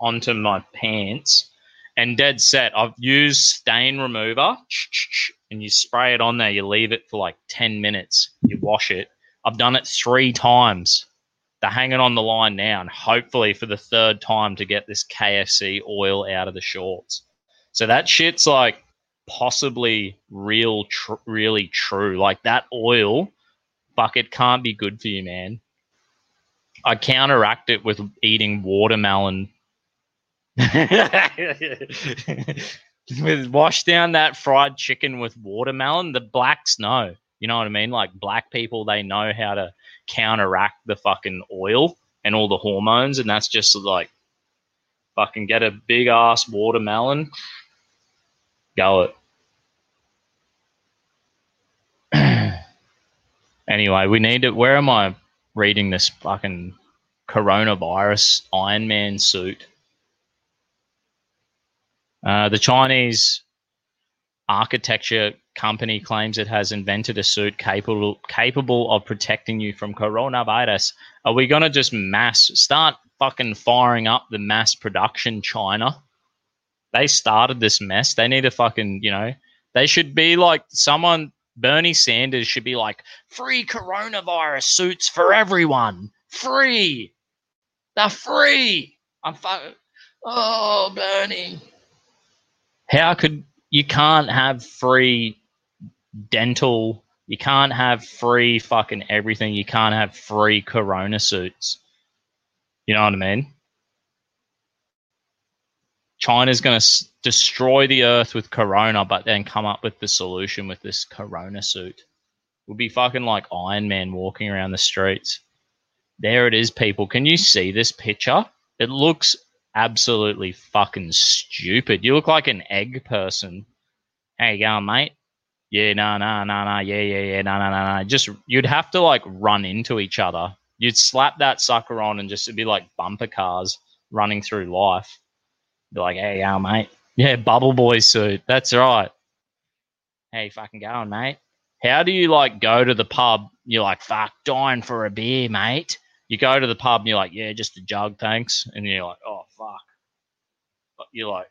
onto my pants. And dead set, I've used stain remover. And you spray it on there. You leave it for like 10 minutes. You wash it. I've done it 3 times. They're hanging on the line now, and hopefully for the 3rd time to get this KFC oil out of the shorts. So that shit's like possibly really true. Like that oil, fuck, it can't be good for you, man. I counteract it with eating watermelon. Wash down that fried chicken with watermelon. The blacks know. You know what I mean? Like black people, they know how to counteract the fucking oil and all the hormones, and that's just like fucking get a big ass watermelon, go it. Anyway, we need it. Where am I reading this fucking coronavirus Iron Man suit? The Chinese architecture company claims it has invented a suit capable of protecting you from coronavirus. Are we going to just start fucking firing up the mass production, China? They started this mess. They need to fucking, they should be like Bernie Sanders should be like, free coronavirus suits for everyone. Free. They're free. Oh, Bernie. You can't have free dental. You can't have free fucking everything. You can't have free corona suits. You know what I mean? China's going to destroy the earth with corona, but then come up with the solution with this corona suit. We'll be fucking like Iron Man walking around the streets. There it is, people. Can you see this picture? It looks absolutely fucking stupid. You look like an egg person. how you going, mate? Yeah, no, yeah, no. Just, you'd have to like run into each other. You'd slap that sucker on and just, it'd be like bumper cars running through life. Be like, hey, yeah, mate. Yeah, bubble boy suit. That's right. Hey, fucking going, mate? How do you like go to the pub? You're like, fuck, dying for a beer, mate. You go to the pub and you're like, yeah, just a jug, thanks. And you're like, oh, fuck. But you're like,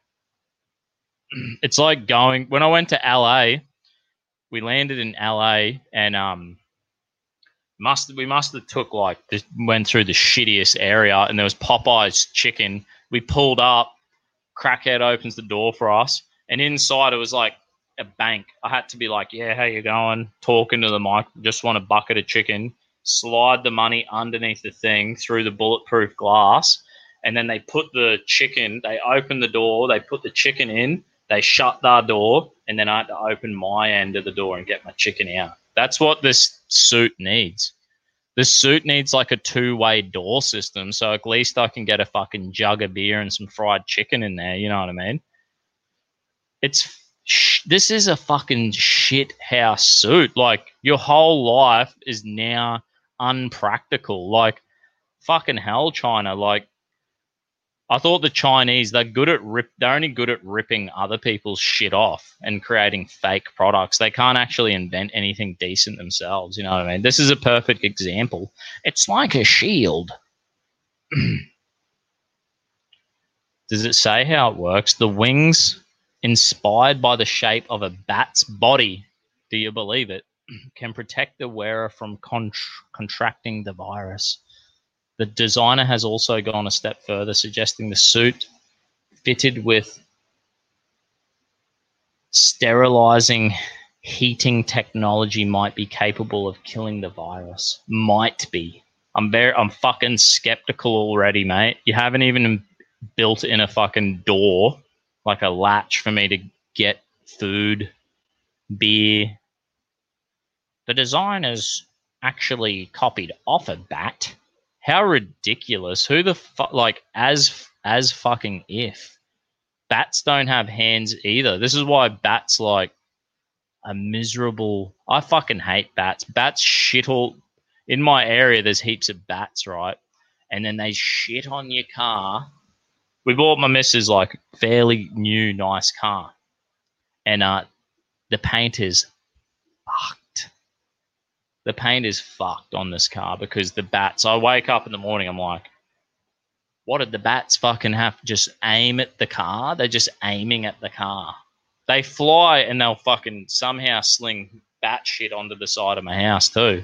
it's like going, when I went to LA, we landed in LA and, we must have took like this, went through the shittiest area, and there was Popeye's chicken. We pulled up, crackhead opens the door for us, and inside it was like a bank. I had to be like, yeah, how you going? Talking to the mic, just want a bucket of chicken. Slide the money underneath the thing through the bulletproof glass, and then they put the chicken, they open the door, they put the chicken in, they shut their door, and then I had to open my end of the door and get my chicken out. That's what this suit needs. This suit needs like a two-way door system, so at least I can get a fucking jug of beer and some fried chicken in there, you know what I mean? This is a fucking shit house suit. Like, your whole life is now unpractical. Like, fucking hell, China. Like, I thought the Chinese, they're only good at ripping other people's shit off and creating fake products. They can't actually invent anything decent themselves. You know what I mean? This is a perfect example. It's like a shield. Does it say how it works? The wings inspired by the shape of a bat's body, do you believe it, can protect the wearer from contracting the virus. The designer has also gone a step further, suggesting the suit fitted with sterilizing heating technology might be capable of killing the virus. Might be. I'm fucking skeptical already, mate. You haven't even built in a fucking door, like a latch for me to get food, beer. The designer's actually copied off a bat. How ridiculous. Who the fuck, like, as fucking if. Bats don't have hands either. This is why bats, like, are miserable. I fucking hate bats. Bats shit all, in my area there's heaps of bats, right? And then they shit on your car. We bought my missus, like, fairly new, nice car. And the paint is fucked. The paint is fucked on this car because the bats, I wake up in the morning, I'm like, what did the bats fucking have to just aim at the car? They're just aiming at the car. They fly and they'll fucking somehow sling bat shit onto the side of my house too.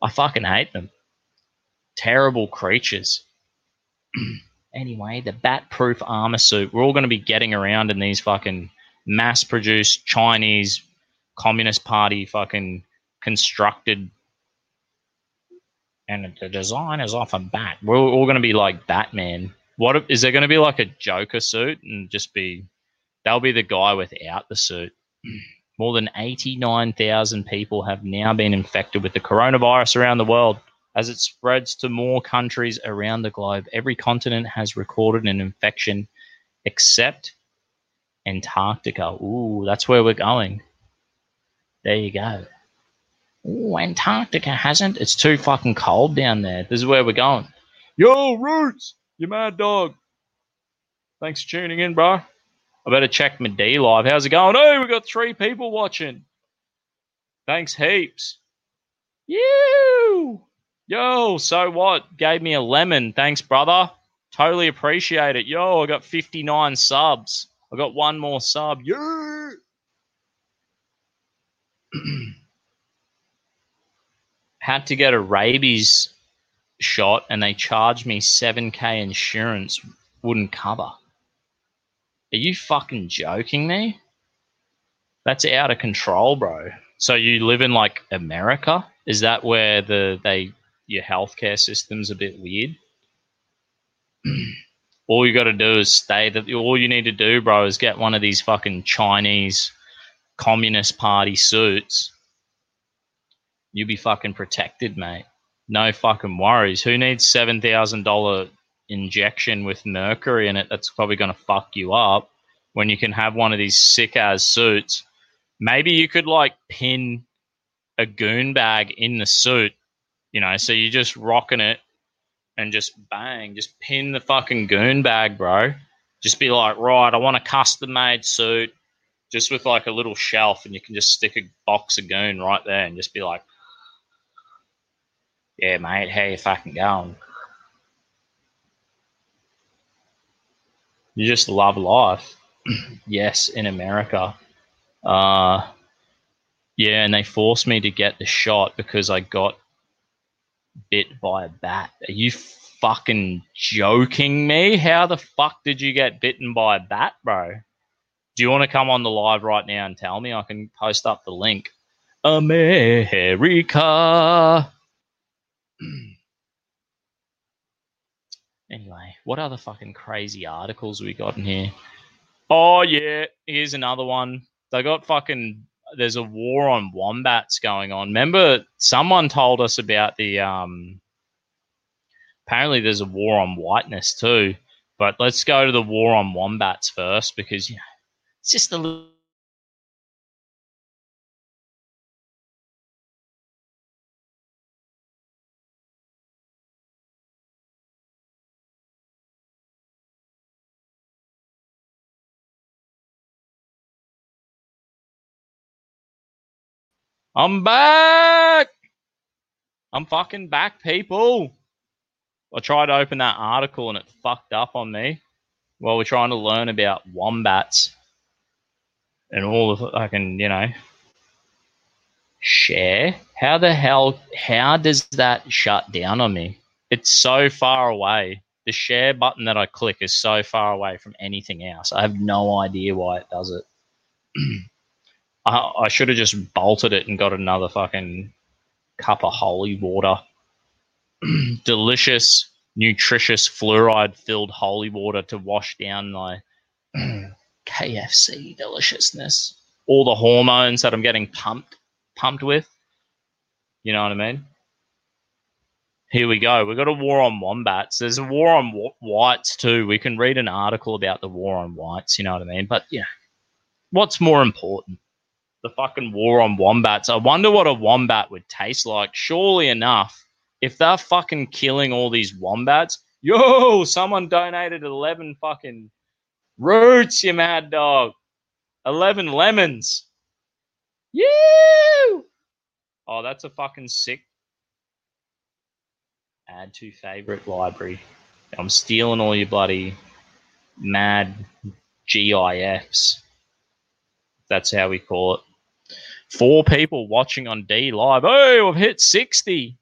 I fucking hate them. Terrible creatures. Anyway, the bat-proof armor suit. We're all going to be getting around in these fucking mass-produced Chinese Communist Party fucking constructed, and the design is off a bat. We're all going to be like Batman. What is there going to be, like a Joker suit, and just be, they'll be the guy without the suit? More than 89,000 people have now been infected with the coronavirus around the world. As it spreads to more countries around the globe, every continent has recorded an infection except Antarctica. Ooh, that's where we're going. There you go. Ooh, Antarctica hasn't. It's too fucking cold down there. This is where we're going. Yo, Roots, you mad dog. Thanks for tuning in, bro. I better check my D live. How's it going? Oh, we got 3 people watching. Thanks heaps. You. Yo, so what? Gave me a lemon. Thanks, brother. Totally appreciate it. Yo, I got 59 subs. I got one more sub. Yeah. Had to get a rabies shot and they charged me $7,000 insurance wouldn't cover. Are you fucking joking me? That's out of control, bro. So you live in like America? Is that where your healthcare system's a bit weird? All you got to do is all you need to do, bro, is get one of these fucking Chinese Communist Party suits. You'll be fucking protected, mate. No fucking worries. Who needs $7,000 injection with mercury in it that's probably going to fuck you up when you can have one of these sick-ass suits maybe you could like pin a goon bag in the suit, you know, so you're just rocking it and just bang, just pin the fucking goon bag, bro. Just be like, right, I want a custom made suit just with like a little shelf, and you can just stick a box of goon right there and just be like, yeah, mate, how you fucking going? You just love life. Yes, in America. Yeah, and they forced me to get the shot because I got bit by a bat. Are you fucking joking me? How the fuck did you get bitten by a bat, bro? Do you want to come on the live right now and tell me? I can post up the link. America. Anyway, what other fucking crazy articles we got in here? Oh, yeah, here's another one. They got fucking... There's a war on wombats going on. Remember, someone told us about the... apparently, there's a war on whiteness too. But let's go to the war on wombats first, because, you know, it's just a little... I'm back. I'm fucking back, people. I tried to open that article and it fucked up on me. Well, we're trying to learn about wombats and all of I can, you know, share. How the hell? How does that shut down on me? It's so far away. The share button that I click is so far away from anything else. I have no idea why it does it. I should have just bolted it and got another fucking cup of holy water. Delicious, nutritious, fluoride-filled holy water to wash down my KFC deliciousness. All the hormones that I'm getting pumped with. You know what I mean? Here we go. We've got a war on wombats. There's a war on whites too. We can read an article about the war on whites, you know what I mean? But, yeah, what's more important? The fucking war on wombats. I wonder what a wombat would taste like. Surely enough, if they're fucking killing all these wombats, yo, someone donated 11 fucking roots, you mad dog. 11 lemons. Yoo! Oh, that's a fucking sick add to favorite library. I'm stealing all your bloody mad GIFs. That's how we call it. 4 people watching on D Live. Oh, we've hit 60.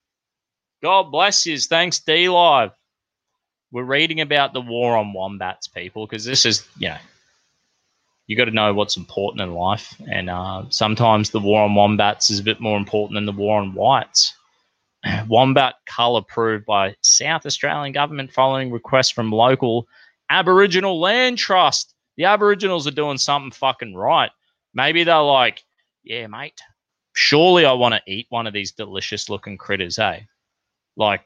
God bless you. Thanks, D Live. We're reading about the war on wombats, people, because this is, you know, you got to know what's important in life. And sometimes the war on wombats is a bit more important than the war on whites. Wombat cull approved by South Australian government following requests from local Aboriginal Land Trust. The Aboriginals are doing something fucking right. Maybe they're like, yeah, mate, surely I want to eat one of these delicious-looking critters, hey? Like,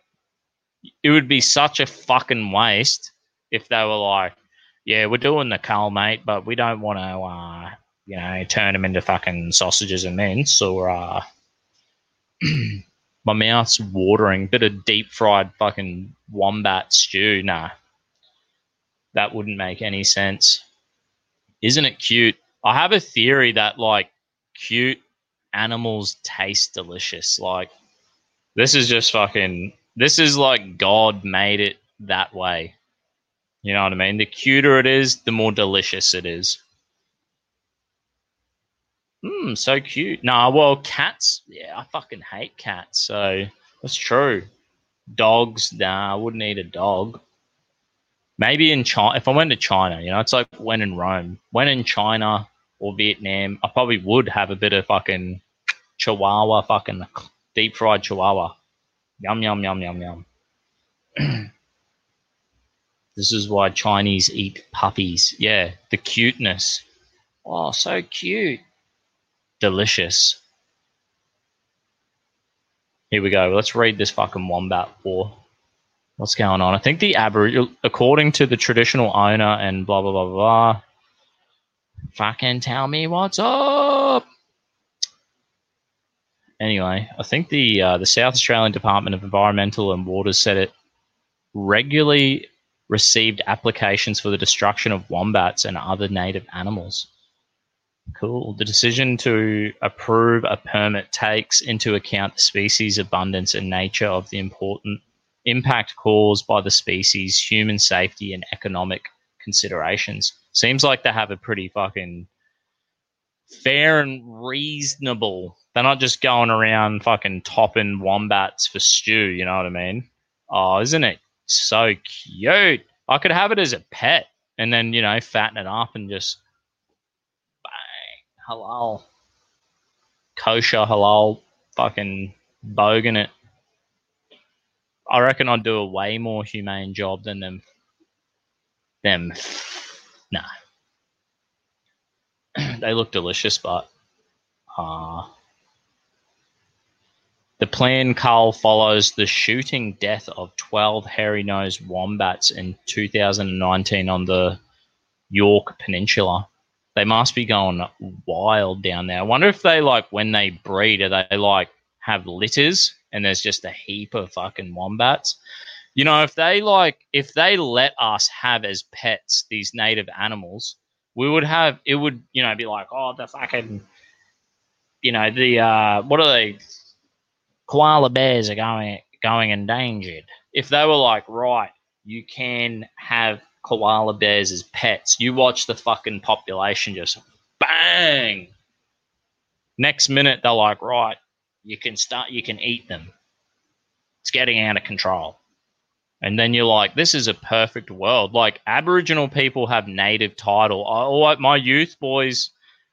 it would be such a fucking waste if they were like, yeah, we're doing the cull, mate, but we don't want to, you know, turn them into fucking sausages and mince or my mouth's watering. Bit of deep-fried fucking wombat stew. Nah, that wouldn't make any sense. Isn't it cute? I have a theory that, like, cute animals taste delicious. Like, this is just fucking... This is, like, God made it that way. You know what I mean? The cuter it is, the more delicious it is. So cute. Nah, well, cats... Yeah, I fucking hate cats, so... That's true. Dogs, nah, I wouldn't eat a dog. Maybe in China... If I went to China, you know, it's like when in Rome. When in China... or Vietnam, I probably would have a bit of fucking chihuahua, fucking deep-fried chihuahua. Yum, yum, yum, yum, yum. This is why Chinese eat puppies. Yeah, the cuteness. Oh, so cute. Delicious. Here we go. Let's read this fucking wombat war. What's going on? I think the Aboriginal, according to the traditional owner and blah, blah, blah, blah, blah, fucking tell me what's up. Anyway, I think the South Australian Department of Environmental and Water said it regularly received applications for the destruction of wombats and other native animals. Cool. The decision to approve a permit takes into account the species abundance and nature of the important impact caused by the species, human safety and economic considerations. Seems like they have a pretty fucking fair and reasonable. They're not just going around fucking topping wombats for stew, you know what I mean? Oh, isn't it so cute? I could have it as a pet and then, you know, fatten it up and just bang, halal, kosher, halal, fucking bogan it. I reckon I'd do a way more humane job than them. No. They look delicious, but the plan cull follows the shooting death of 12 hairy-nosed wombats in 2019 on the York Peninsula. They must be going wild down there. I wonder if they, like, when they breed, are they, like, have litters and there's just a heap of fucking wombats? You know, if they let us have as pets these native animals, we would have, it would, you know, be like, oh, the fucking, you know, what are they? Koala bears are going endangered. If they were like, right, you can have koala bears as pets, you watch the fucking population just bang. Next minute, they're like, right, you can eat them. It's getting out of control. And then you're like, this is a perfect world. Like, Aboriginal people have native title. My youth boys,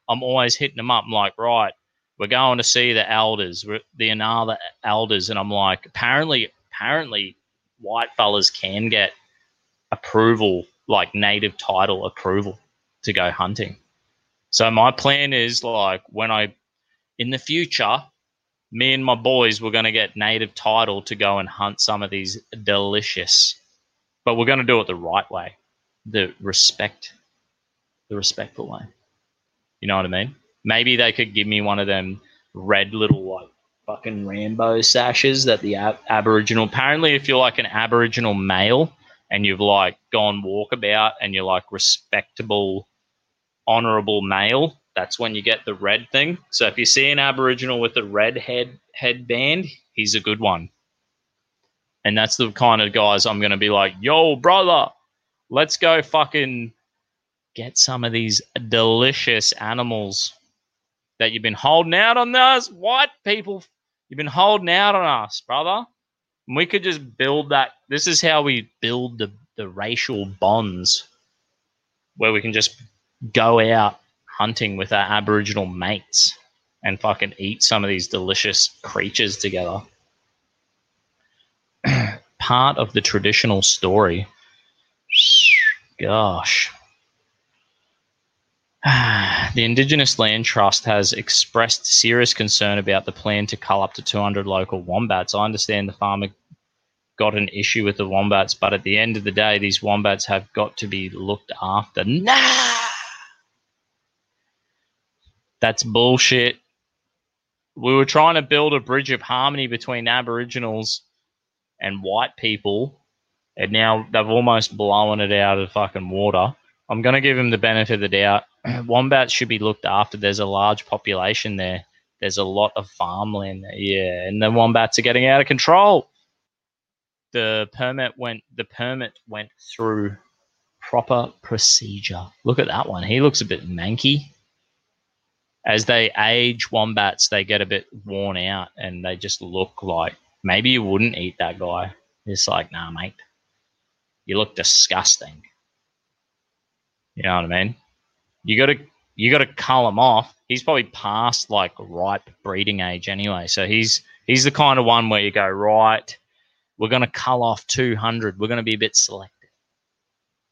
I'm always hitting them up. I'm like, right, we're going to see the elders, the Inala elders. And I'm like, apparently white fellas can get approval, like native title approval to go hunting. So my plan is, like, in the future, me and my boys were going to get native title to go and hunt some of these delicious, but we're going to do it the right way, the respectful way. You know what I mean? Maybe they could give me one of them red little, like, fucking Rambo sashes that the Aboriginal. Apparently, if you're like an Aboriginal male and you've, like, gone walkabout and you're like respectable, honourable male, that's when you get the red thing. So if you see an Aboriginal with a red headband, he's a good one. And that's the kind of guys I'm going to be like, yo, brother, let's go fucking get some of these delicious animals that you've been holding out on us, white people. You've been holding out on us, brother. And we could just build that. This is how we build the racial bonds, where we can just go out hunting with our Aboriginal mates and fucking eat some of these delicious creatures together. Part of the traditional story. Gosh. The Indigenous Land Trust has expressed serious concern about the plan to cull up to 200 local wombats. I understand the farmer got an issue with the wombats, but at the end of the day, these wombats have got to be looked after. Nah! That's bullshit. We were trying to build a bridge of harmony between Aboriginals and white people, and now they've almost blown it out of fucking water. I'm going to give them the benefit of the doubt. Wombats should be looked after. There's a large population there. There's a lot of farmland there. Yeah, and the wombats are getting out of control. The permit went through proper procedure. Look at that one. He looks a bit manky. As they age, wombats, they get a bit worn out and they just look like, maybe you wouldn't eat that guy. It's like, nah, mate, you look disgusting. You know what I mean? You got to cull him off. He's probably past, like, ripe breeding age anyway. So he's the kind of one where you go, right, we're going to cull off 200. We're going to be a bit selective.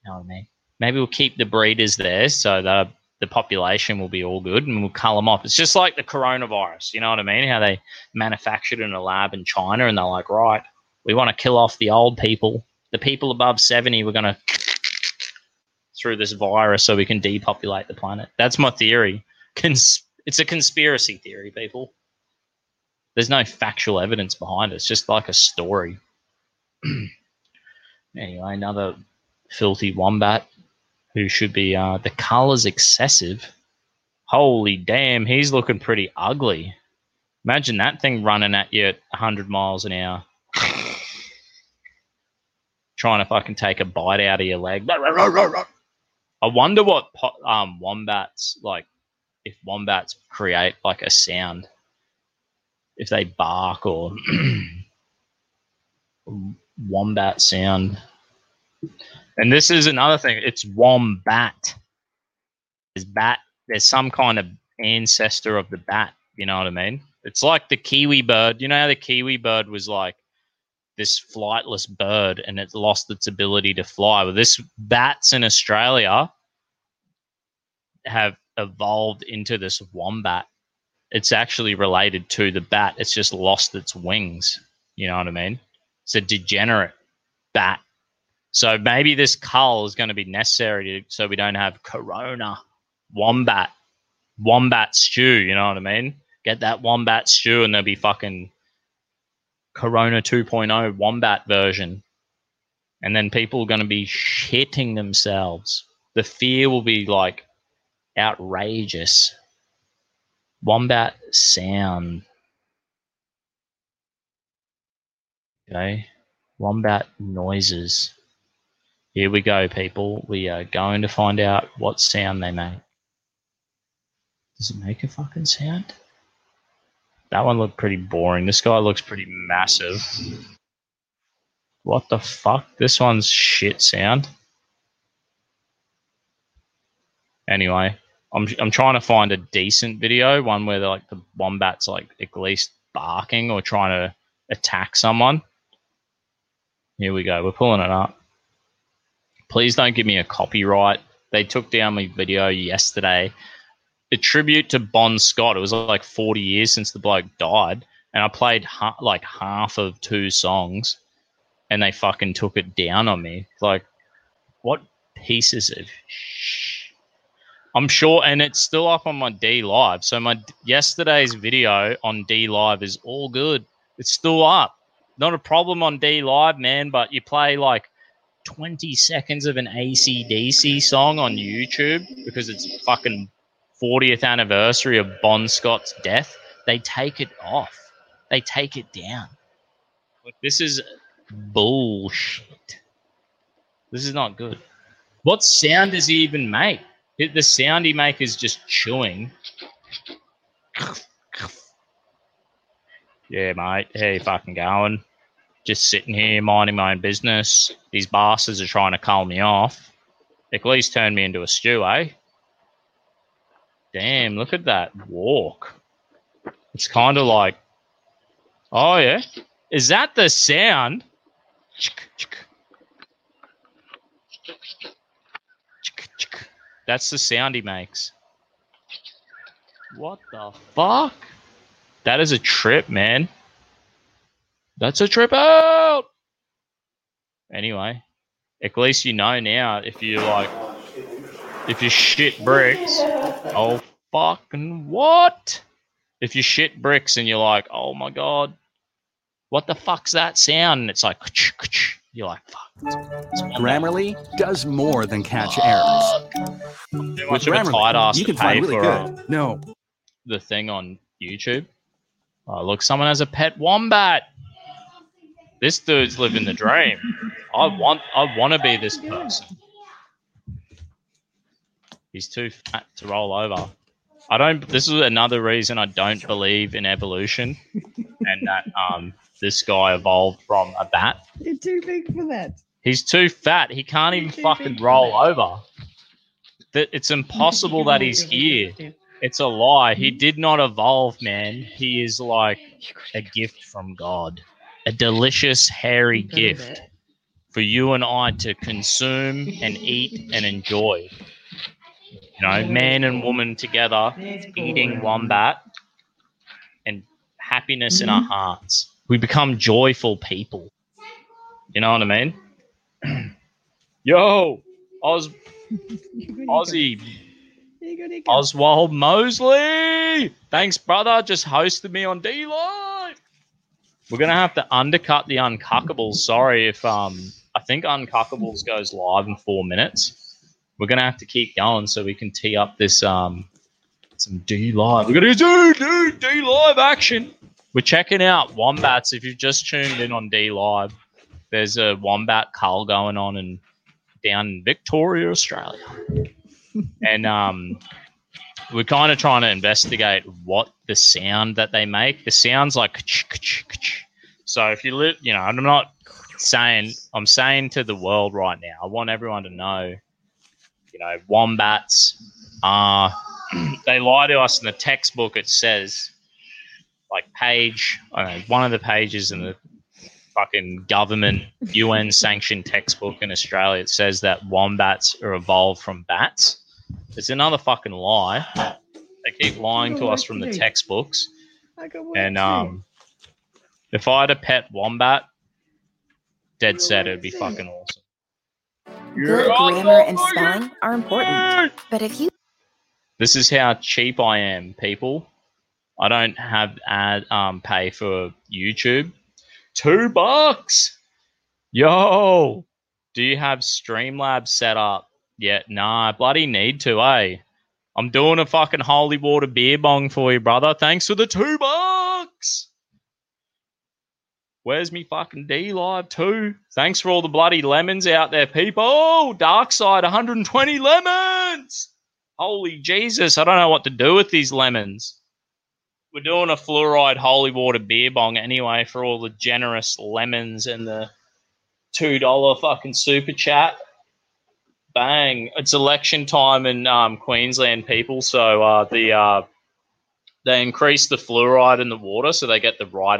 You know what I mean? Maybe we'll keep the breeders there so they're, the population will be all good and we'll cull them off. It's just like the coronavirus, you know what I mean? How they manufactured in a lab in China and they're like, right, we want to kill off the old people. The people above 70, we're going to through this virus so we can depopulate the planet. That's my theory. It's a conspiracy theory, people. There's no factual evidence behind it. It's just like a story. Anyway, another filthy wombat who should be the color's excessive. Holy damn, he's looking pretty ugly. Imagine that thing running at you at 100 miles an hour. Trying to fucking take a bite out of your leg. I wonder what wombats, like, if wombats create, like, a sound. If they bark or wombat sound. And this is another thing. It's wombat. There's bat. There's some kind of ancestor of the bat. You know what I mean? It's like the kiwi bird. You know how the kiwi bird was like this flightless bird and it lost its ability to fly. Well, this bats in Australia have evolved into this wombat. It's actually related to the bat. It's just lost its wings. You know what I mean? It's a degenerate bat. So maybe this cull is going to be necessary so we don't have corona. Wombat stew, you know what I mean? Get that wombat stew and there'll be fucking Corona 2.0 wombat version. And then people are going to be shitting themselves. The fear will be, like, outrageous. Wombat sound. Okay. Wombat noises. Here we go, people. We are going to find out what sound they make. Does it make a fucking sound? That one looked pretty boring. This guy looks pretty massive. What the fuck? This one's shit sound. Anyway, I'm trying to find a decent video, one where like the wombat's like at least barking or trying to attack someone. Here we go. We're pulling it up. Please don't give me a copyright. They took down my video yesterday. A tribute to Bon Scott. It was like 40 years since the bloke died, and I played like half of two songs, and they fucking took it down on me. Like, what pieces of shh? I'm sure, and it's still up on my D Live. So my yesterday's video on D Live is all good. It's still up. Not a problem on D Live, man. But you play like 20 seconds of an AC/DC song on YouTube because it's fucking 40th anniversary of Bon Scott's death, they take it off. They take it down. Like, this is bullshit. This is not good. What sound does he even make? The sound he makes is just chewing. Yeah, mate. How you fucking going? Just sitting here minding my own business. These bastards are trying to cull me off. At least turn me into a stew, eh? Damn, look at that walk. It's kind of like, oh, yeah. Is that the sound? That's the sound he makes. What the fuck? That is a trip, man. That's a trip out. Anyway, at least you know now if you like, if you shit bricks. Oh, fucking what? If you shit bricks and you're like, oh, my God, what the fuck's that sound? And it's like, you're like, fuck. It's Grammarly does more than catch errors. Too much of a tight ass to pay for the thing on YouTube. Oh, look, someone has a pet wombat. This dude's living the dream. I want to be this person. He's too fat to roll over. This is another reason I don't believe in evolution and that this guy evolved from a bat. You're too big for that. He's too fat. He can't even fucking roll over. It's impossible that he's here. It's a lie. He did not evolve, man. He is like a gift from God. A delicious, hairy gift for you and I to consume and eat and enjoy. You know, man and woman together, eating wombat, and happiness in our hearts. We become joyful people. You know what I mean? Yo, Aussie. Oswald Mosley. Thanks, brother. Just hosted me on D-Live. We're going to have to undercut the Uncockables. Sorry if I think Uncockables goes live in 4 minutes. We're going to have to keep going so we can tee up this some D live. We're going to do D live action. We're checking out wombats. If you've just tuned in on D live, there's a wombat cull going on and down in Victoria, Australia. And we're kind of trying to investigate what the sound that they make. The sound's like k-ch-k-ch-k-ch. So if you live, you know, I'm not saying, I'm saying to the world right now, I want everyone to know, you know, wombats are, they lie to us in the textbook. It says like page, I don't know, one of the pages in the fucking government UN sanctioned textbook in Australia, it says that wombats are evolved from bats. It's another fucking lie. They keep lying to us from the textbooks. And if I had a pet wombat, dead set, it'd be fucking awesome. Good grammar and spelling are important, but if you... This is how cheap I am, people. I don't have ad pay for YouTube. $2. Yo, do you have Streamlabs set up? Yeah, nah, I bloody need to, eh? I'm doing a fucking holy water beer bong for you, brother. Thanks for the $2. Where's me fucking D Live 2? Thanks for all the bloody lemons out there, people. Dark Side, 120 lemons. Holy Jesus, I don't know what to do with these lemons. We're doing a fluoride holy water beer bong anyway for all the generous lemons and the $2 fucking super chat. Bang. It's election time in Queensland, people, so they increase the fluoride in the water so they get the right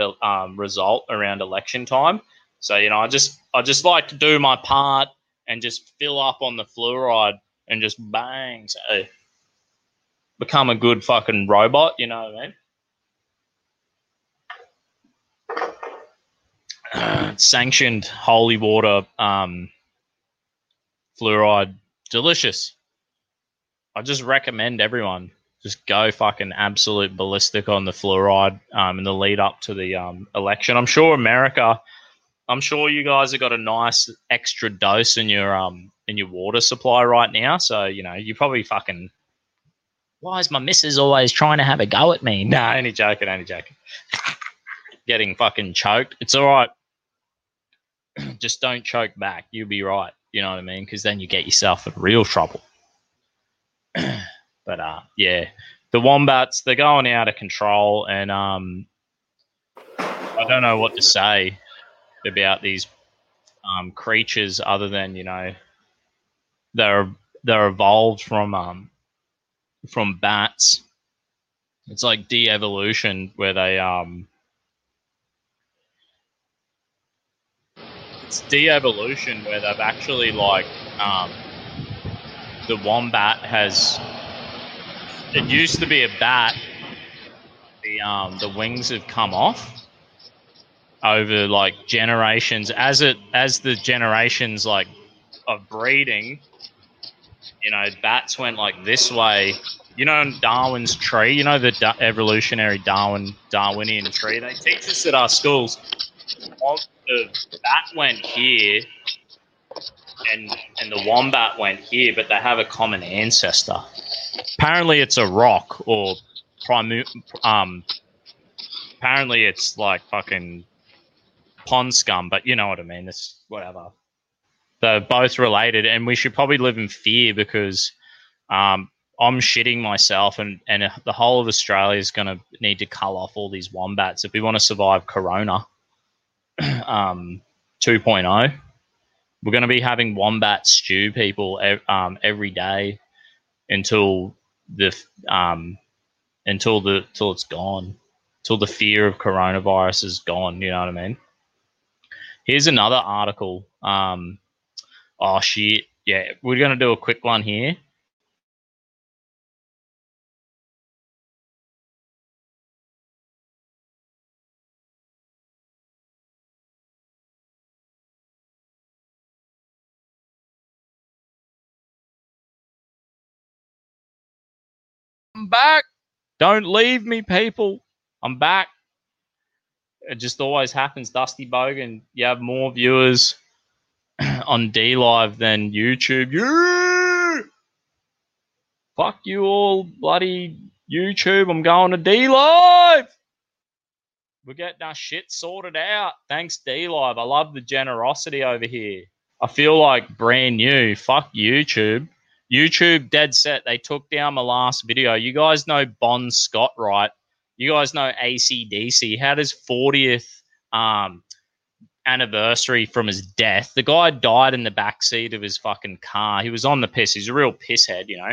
result around election time. So, you know, I just like to do my part and just fill up on the fluoride and just bang. So become a good fucking robot, you know what I mean? Sanctioned holy water, fluoride, delicious. I just recommend everyone just go fucking absolute ballistic on the fluoride in the lead up to the election. I'm sure America, I'm sure you guys have got a nice extra dose in your water supply right now. So, you know, you probably fucking, why is my missus always trying to have a go at me? Nah, only joking. Getting fucking choked. It's all right. Just don't choke back. You'll be right. You know what I mean? Because then you get yourself in real trouble. But, yeah, the wombats, they're going out of control, and I don't know what to say about these creatures other than, you know, they're evolved from bats. It's like de-evolution where they... It's de-evolution where they've actually, like, the wombat has, it used to be a bat, the wings have come off over, like, generations. As the generations, like, of breeding, you know, bats went, like, this way. You know, Darwin's tree, you know, the evolutionary Darwinian tree, they teach us at our schools. The bat went here and the wombat went here, but they have a common ancestor. Apparently it's a rock, or apparently it's like fucking pond scum, but you know what I mean. It's whatever. They're both related, and we should probably live in fear because I'm shitting myself, and the whole of Australia is going to need to cull off all these wombats if we want to survive Corona 2.0. We're going to be having wombat stew, people, every day until it's gone, till the fear of coronavirus is gone. You know what I mean? Here's another article. Oh shit! Yeah, we're going to do a quick one here. I'm back. Don't leave me, people. I'm back. it just always happens. Dusty Bogan, you have more viewers on D Live than YouTube. Yeah! Fuck you all, bloody YouTube. I'm going to D Live. We're getting our shit sorted out. Thanks, D Live. I love the generosity over here. I feel like brand new. Fuck YouTube. YouTube dead set. They took down my last video. You guys know Bon Scott, right? You guys know AC/DC. How does 40th anniversary from his death? The guy died in the backseat of his fucking car. He was on the piss. He's a real pisshead, you know.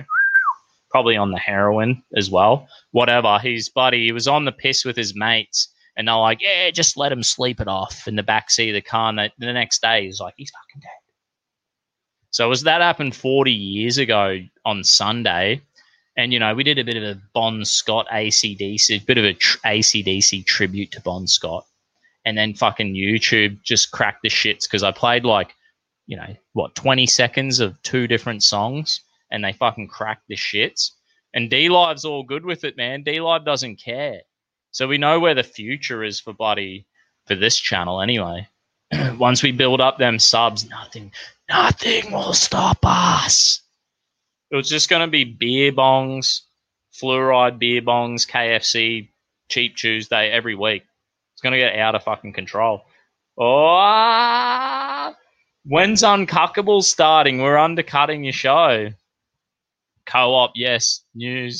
Probably on the heroin as well. Whatever. His buddy, he was on the piss with his mates. And they're like, yeah, just let him sleep it off in the backseat of the car. And the next day, he's like, he's fucking dead. So as that happened 40 years ago on Sunday, and, you know, we did a bit of a Bon Scott AC/DC, a bit of a AC/DC tribute to Bon Scott. And then fucking YouTube just cracked the shits because I played like, you know, what, 20 seconds of two different songs, and they fucking cracked the shits. And D-Live's all good with it, man. D-Live doesn't care. So we know where the future is for bloody, for this channel anyway. Once we build up them subs, nothing will stop us. It's just going to be beer bongs, fluoride beer bongs, KFC, Cheap Tuesday every week. It's going to get out of fucking control. Oh, when's Uncuckable starting? We're undercutting your show. Co-op, yes. New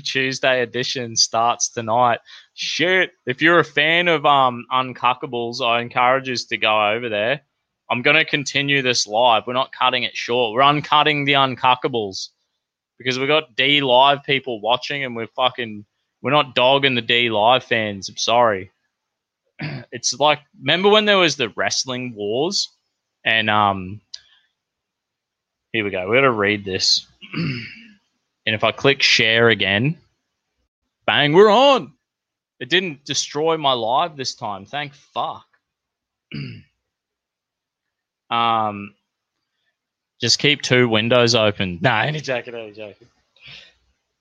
Tuesday edition starts tonight. Shit. If you're a fan of Uncuckables, I encourage us to go over there. I'm going to continue this live. We're not cutting it short. We're uncutting the Uncuckables because we've got D-Live people watching, and we're not dogging the D-Live fans. I'm sorry. It's like, remember when there was the wrestling wars? And here we go. We're going to read this. And if I click share again, bang, we're on. It didn't destroy my live this time. Thank fuck. Just keep two windows open. Nah, any joking.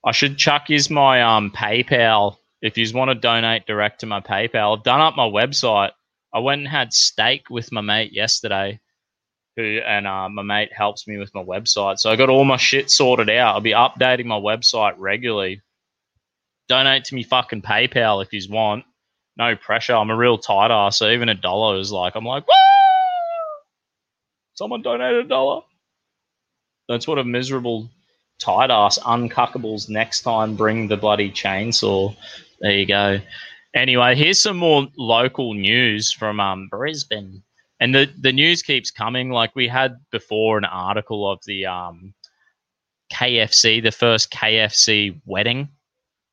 I should chuck is my PayPal. If you want to donate direct to my PayPal, I've done up my website. I went and had steak with my mate yesterday. My mate helps me with my website. So I got all my shit sorted out. I'll be updating my website regularly. Donate to me fucking PayPal if you want. No pressure. I'm a real tight ass. So even $1 is like, I'm like, woo! Someone donated $1. That's what a miserable tight ass. Uncuckables next time. Bring the bloody chainsaw. There you go. Anyway, here's some more local news from Brisbane. And the news keeps coming. Like we had before an article of the KFC, the first KFC wedding.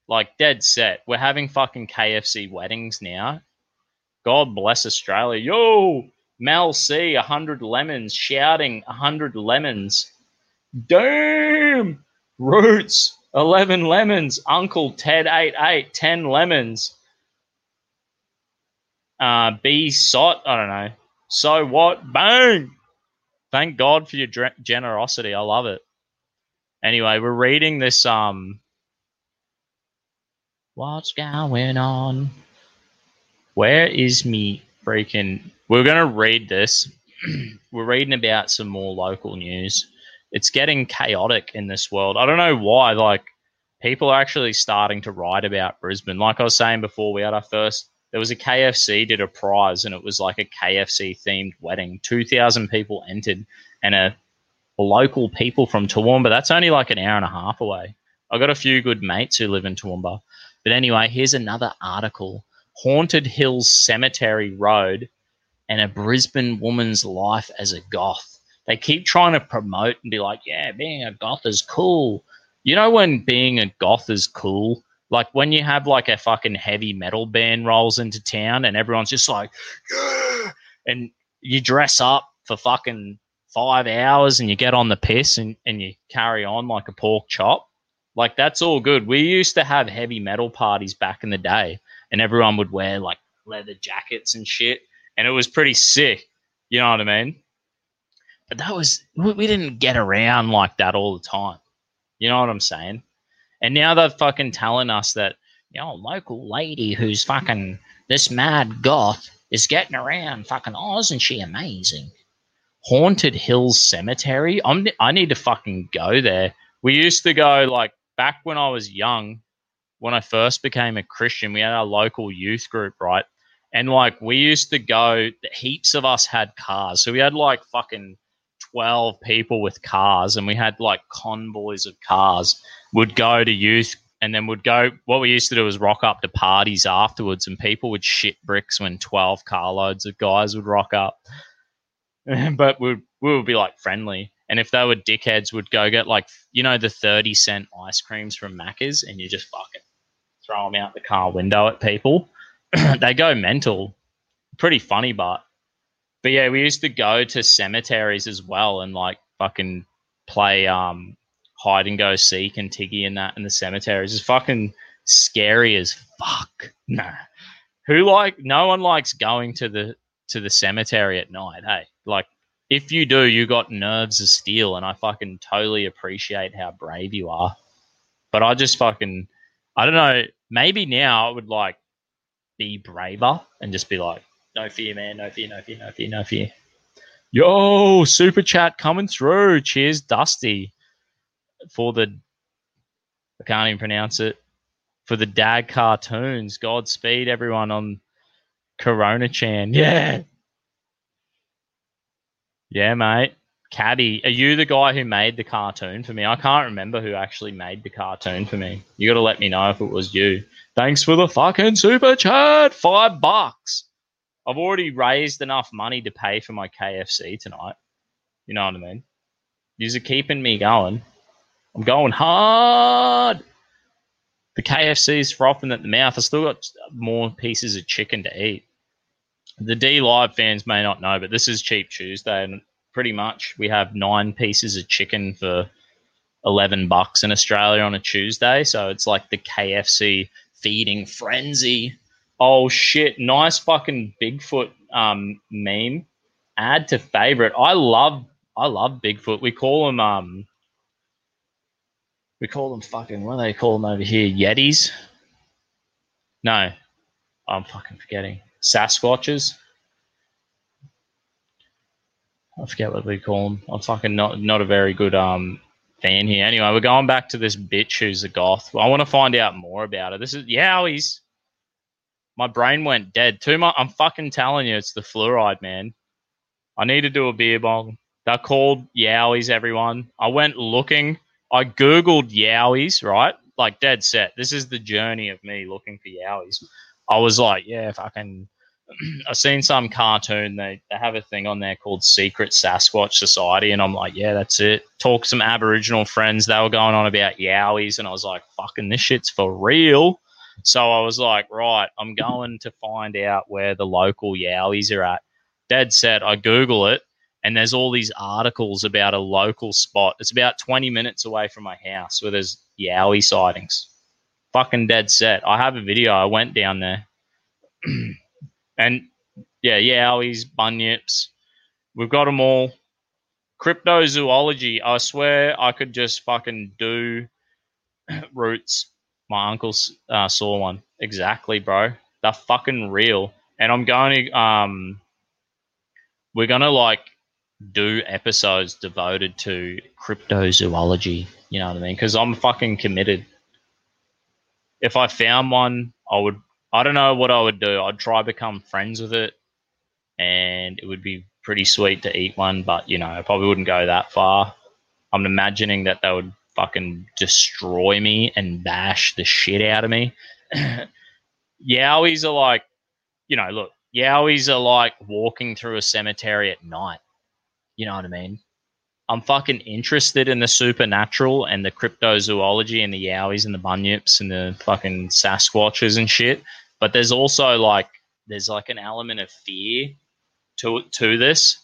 Like dead set. We're having fucking KFC weddings now. God bless Australia. Yo, Mel C, 100 lemons, shouting 100 lemons. Damn. Roots, 11 lemons. Uncle Ted, 88, 10 lemons. B Sot, I don't know. So what? Bang! Thank God for your generosity. I love it. Anyway, we're reading this. What's going on? Where is me freaking? We're going to read this. We're reading about some more local news. It's getting chaotic in this world. I don't know why. Like, people are actually starting to write about Brisbane. Like I was saying before, we had our first. There was a KFC did a prize, and it was like a KFC-themed wedding. 2,000 people entered, and a local people from Toowoomba. That's only like an hour and a half away. I got a few good mates who live in Toowoomba. But anyway, here's another article. Haunted Hills Cemetery Road and a Brisbane woman's life as a goth. They keep trying to promote and be like, yeah, being a goth is cool. You know when being a goth is cool? Like when you have like a fucking heavy metal band rolls into town and everyone's just like, yeah! And you dress up for fucking 5 hours and you get on the piss and you carry on like a pork chop. Like that's all good. We used to have heavy metal parties back in the day and everyone would wear like leather jackets and shit. And it was pretty sick. You know what I mean? But that was, we didn't get around like that all the time. You know what I'm saying? And now they're fucking telling us that, you know, a local lady who's fucking This mad goth is getting around. Fucking, oh, isn't she amazing? Haunted Hills Cemetery. I need to fucking go there. We used to go, like, back when I was young, when I first became a Christian, we had our local youth group, right? And, like, we used to go, heaps of us had cars. So we had, like, fucking 12 people with cars, and we had, like, convoys of cars. We'd go to youth, and then we'd go, what we used to do was rock up to parties afterwards, and people would shit bricks when 12 carloads of guys would rock up. But we would be, like, friendly. And if they were dickheads, we'd go get, like, you know, the 30-cent ice creams from Macca's, and you just fucking throw them out the car window at people. They go mental. Pretty funny, but yeah, we used to go to cemeteries as well and, like, fucking play hide and go seek and Tiggy and that in the cemeteries. It's fucking scary as fuck. Nah. No one likes going to the cemetery at night, hey? Like, if you do, you got nerves of steel, and I fucking totally appreciate how brave you are. But I just fucking, I don't know, maybe now I would, like, be braver and just be like, no fear, man, no fear, no fear, no fear, no fear. Yo, super chat coming through. Cheers, Dusty, for the, I can't even pronounce it, for the Dag cartoons. Godspeed, everyone on Corona Chan. Yeah. Yeah, mate. Caddy, are you the guy who made the cartoon for me? I can't remember who actually made the cartoon for me. You got to let me know if it was you. Thanks for the fucking super chat. $5. I've already raised enough money to pay for my KFC tonight. You know what I mean? These are keeping me going. I'm going hard. The KFC's frothing at the mouth. I still got more pieces of chicken to eat. The D Live fans may not know, but this is Cheap Tuesday, and pretty much we have 9 pieces of chicken for $11 in Australia on a Tuesday. So it's like the KFC feeding frenzy. Oh shit! Nice fucking Bigfoot meme. Add to favorite. I love Bigfoot. We call them fucking, what do they call them over here? Yetis? No, I'm fucking forgetting. Sasquatches. I forget what we call them. I'm fucking not a very good fan here. Anyway, we're going back to this bitch who's a goth. I want to find out more about her. This is Yowies. My brain went dead. Too much. I'm fucking telling you, it's the fluoride, man. I need to do a beer bong. They're called Yowies, everyone. I went looking. I Googled Yowies, right? Like, dead set. This is the journey of me looking for Yowies. I was like, yeah, fucking. I've seen some cartoon. They have a thing on there called Secret Sasquatch Society, and I'm like, yeah, that's it. Talk some Aboriginal friends. They were going on about Yowies, and I was like, fucking, this shit's for real. So I was like, right, I'm going to find out where the local Yowies are at. Dad said, I Google it, and there's all these articles about a local spot. It's about 20 minutes away from my house where there's Yowie sightings. Fucking dead set. I have a video. I went down there. And, yeah, Yowies, bunyips. We've got them all. Cryptozoology. I swear I could just fucking do roots. My uncle saw one. Exactly, bro. They're fucking real. And I'm going to, we're going to, like, do episodes devoted to cryptozoology. You know what I mean? Because I'm fucking committed. If I found one, I don't know what I would do. I'd try to become friends with it, and it would be pretty sweet to eat one. But, you know, I probably wouldn't go that far. I'm imagining that they would fucking destroy me and bash the shit out of me. Yowies are like, you know, look, Yowies are like walking through a cemetery at night. You know what I mean? I'm fucking interested in the supernatural and the cryptozoology and the Yowies and the bunyips and the fucking Sasquatches and shit. But there's also like, an element of fear to this.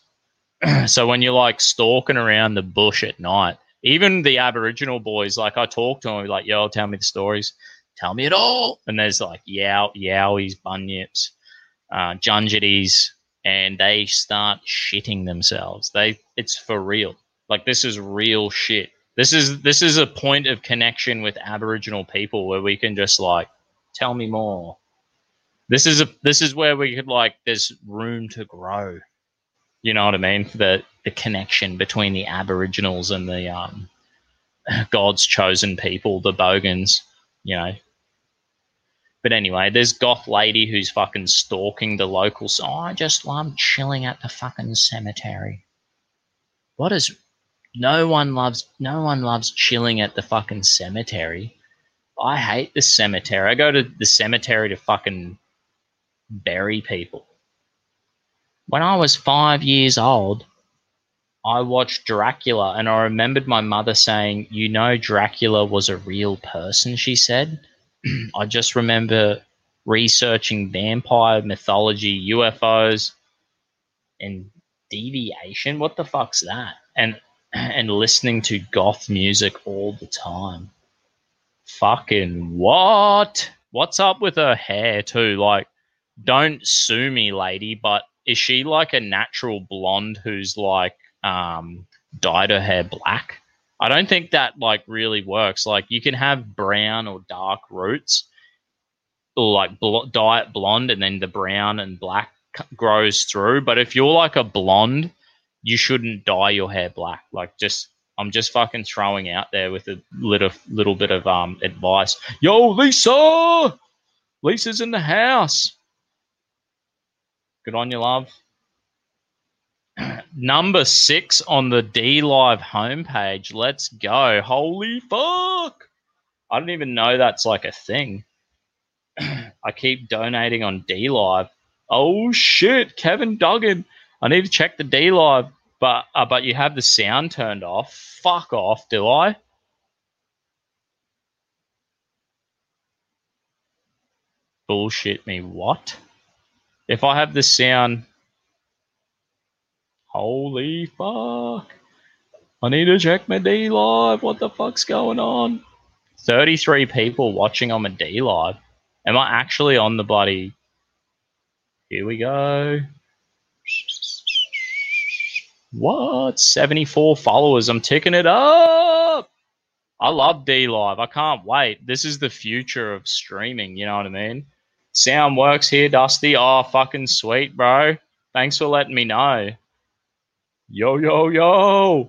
So when you're like stalking around the bush at night, even the Aboriginal boys, like I talk to them, like, yo, tell me the stories. Tell me it all. And there's like Yowies, bunyips, Jungities, and they start shitting themselves. It's for real. Like, this is real shit. This is a point of connection with Aboriginal people where we can just, like, tell me more. This is where we could, like, there's room to grow. You know what I mean? The connection between the Aboriginals and the God's chosen people, the Bogans, you know. But anyway, there's goth lady who's fucking stalking the locals. Oh, I'm chilling at the fucking cemetery. What is? No one loves chilling at the fucking cemetery. I hate the cemetery. I go to the cemetery to fucking bury people. When I was 5 years old, I watched Dracula, and I remembered my mother saying, you know, Dracula was a real person, she said. I just remember researching vampire mythology, UFOs, and deviation. What the fuck's that? And listening to goth music all the time. Fucking what? What's up with her hair too? Like, don't sue me, lady, but is she like a natural blonde who's like dyed her hair black? I don't think that like really works. Like, you can have brown or dark roots, or like dye it blonde, and then the brown and black grows through. But if you're like a blonde, you shouldn't dye your hair black. Like, just, I'm just fucking throwing out there with a little bit of advice. Yo, Lisa! Lisa's in the house. Good on you, love. Number 6 on the D Live homepage. Let's go. Holy fuck. I don't even know that's like a thing. I keep donating on D Live. Oh shit, Kevin Duggan. I need to check the D Live, but you have the sound turned off. Fuck off, do I? Bullshit me, what? If I have the sound... Holy fuck. I need to check my D Live. What the fuck's going on? 33 people watching on my D Live. Am I actually on the bloody... Here we go. What? 74 followers. I'm ticking it up. I love D Live. I can't wait. This is the future of streaming. You know what I mean? Sound works here, Dusty. Oh, fucking sweet, bro. Thanks for letting me know. Yo, yo, yo.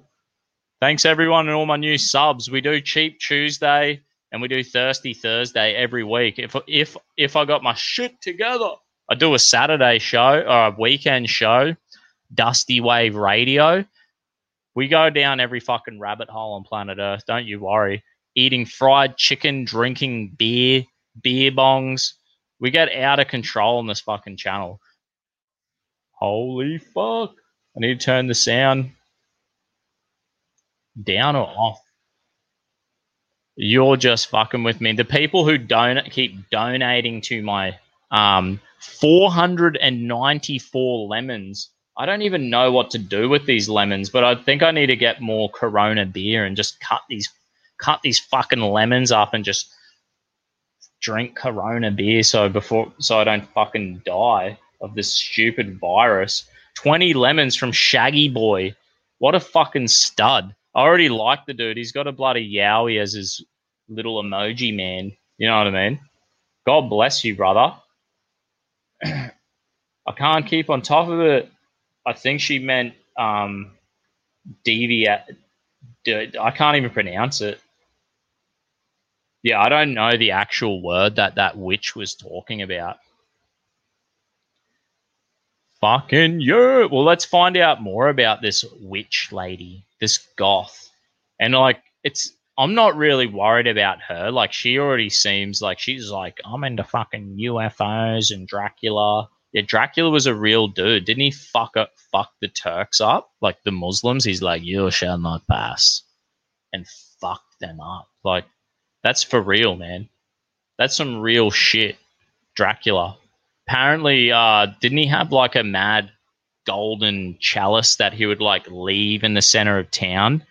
Thanks, everyone, and all my new subs. We do Cheap Tuesday and we do Thirsty Thursday every week. If I got my shit together, I do a Saturday show or a weekend show, Dusty Wave Radio. We go down every fucking rabbit hole on planet Earth. Don't you worry. Eating fried chicken, drinking beer, beer bongs. We get out of control on this fucking channel. Holy fuck. I need to turn the sound down or off. You're just fucking with me. The people who keep donating to my 494 lemons. I don't even know what to do with these lemons, but I think I need to get more Corona beer and just cut these fucking lemons up and just drink Corona beer so I don't fucking die of this stupid virus. 20 lemons from Shaggy Boy. What a fucking stud. I already like the dude. He's got a bloody yowie as his little emoji man. You know what I mean? God bless you, brother. I can't keep on top of it. I think she meant I can't even pronounce it. Yeah, I don't know the actual word that witch was talking about. Fucking yeah. Well, let's find out more about this witch lady, this goth. And, like, I'm not really worried about her. Like, she already seems like she's like, I'm into fucking UFOs and Dracula. Yeah, Dracula was a real dude. Didn't he fuck the Turks up? Like, the Muslims, he's like, you shall not pass. And fuck them up. Like, that's for real, man. That's some real shit. Dracula. Apparently, didn't he have like a mad golden chalice that he would like leave in the center of town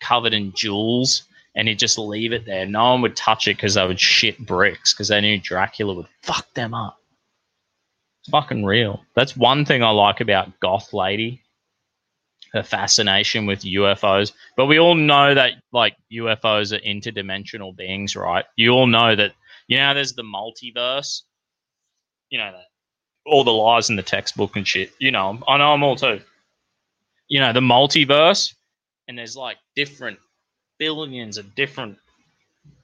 covered in jewels, and he'd just leave it there? No one would touch it because they would shit bricks because they knew Dracula would fuck them up. It's fucking real. That's one thing I like about Goth Lady. Her fascination with UFOs. But we all know that, like, UFOs are interdimensional beings, right? You all know that, you know, there's the multiverse. you know, all the lies in the textbook and shit. You know, I know them all too. You know, the multiverse, and there's like different billions of different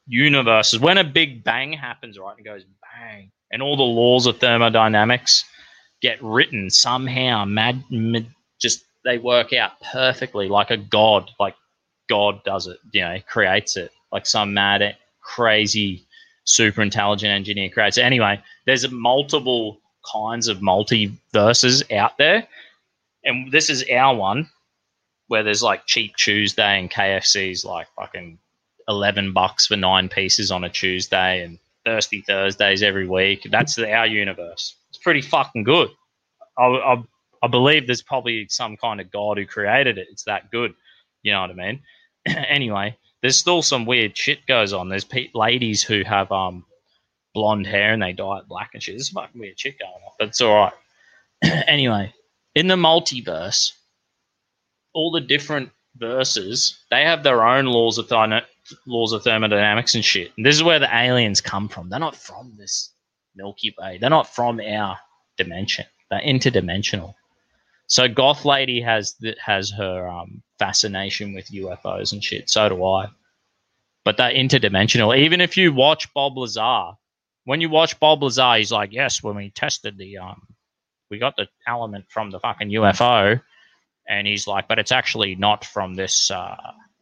universes. When a big bang happens, right, it goes bang, and all the laws of thermodynamics get written somehow, just they work out perfectly, like a god, like God does it, you know, creates it, like some mad, crazy, super intelligent engineer creates it. Anyway, there's multiple kinds of multiverses out there, and this is our one where there's like Cheap Tuesday and KFC's like fucking $11 for 9 pieces on a Tuesday, and Thirsty Thursdays every week. That's our universe. It's pretty fucking good. I believe there's probably some kind of god who created it. It's that good. You know what I mean? Anyway, there's still some weird shit goes on. There's ladies who have blonde hair and they dye it black and shit. There's fucking weird shit going on, but it's all right. Anyway, in the multiverse, all the different verses, they have their own laws of thermodynamics and shit. And this is where the aliens come from. They're not from this Milky Way. They're not from our dimension. They're interdimensional. So Goth Lady has her fascination with UFOs and shit. So do I. But they're interdimensional. Even if you watch Bob Lazar, when you watch Bob Lazar, he's like, yes, when we tested the we got the element from the fucking UFO, and he's like, but it's actually not from this.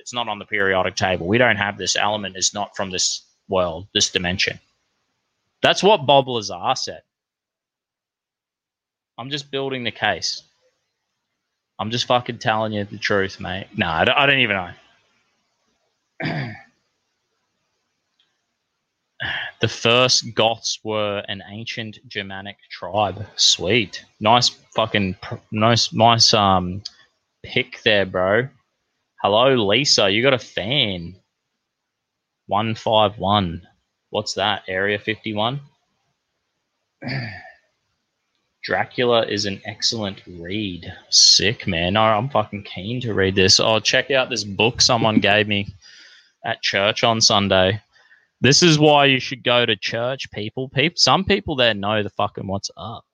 It's not on the periodic table. We don't have this element. It's not from this world, this dimension. That's what Bob Lazar said. I'm just building the case. I'm just fucking telling you the truth, mate. No, I don't even know. The first Goths were an ancient Germanic tribe. Sweet. Nice fucking, nice pick there, bro. Hello, Lisa. You got a fan. 151. What's that? Area 51? Dracula is an excellent read. Sick, man. I'm fucking keen to read this. Oh, check out this book someone gave me at church on Sunday. This is why you should go to church, people. Some people there know the fucking what's up.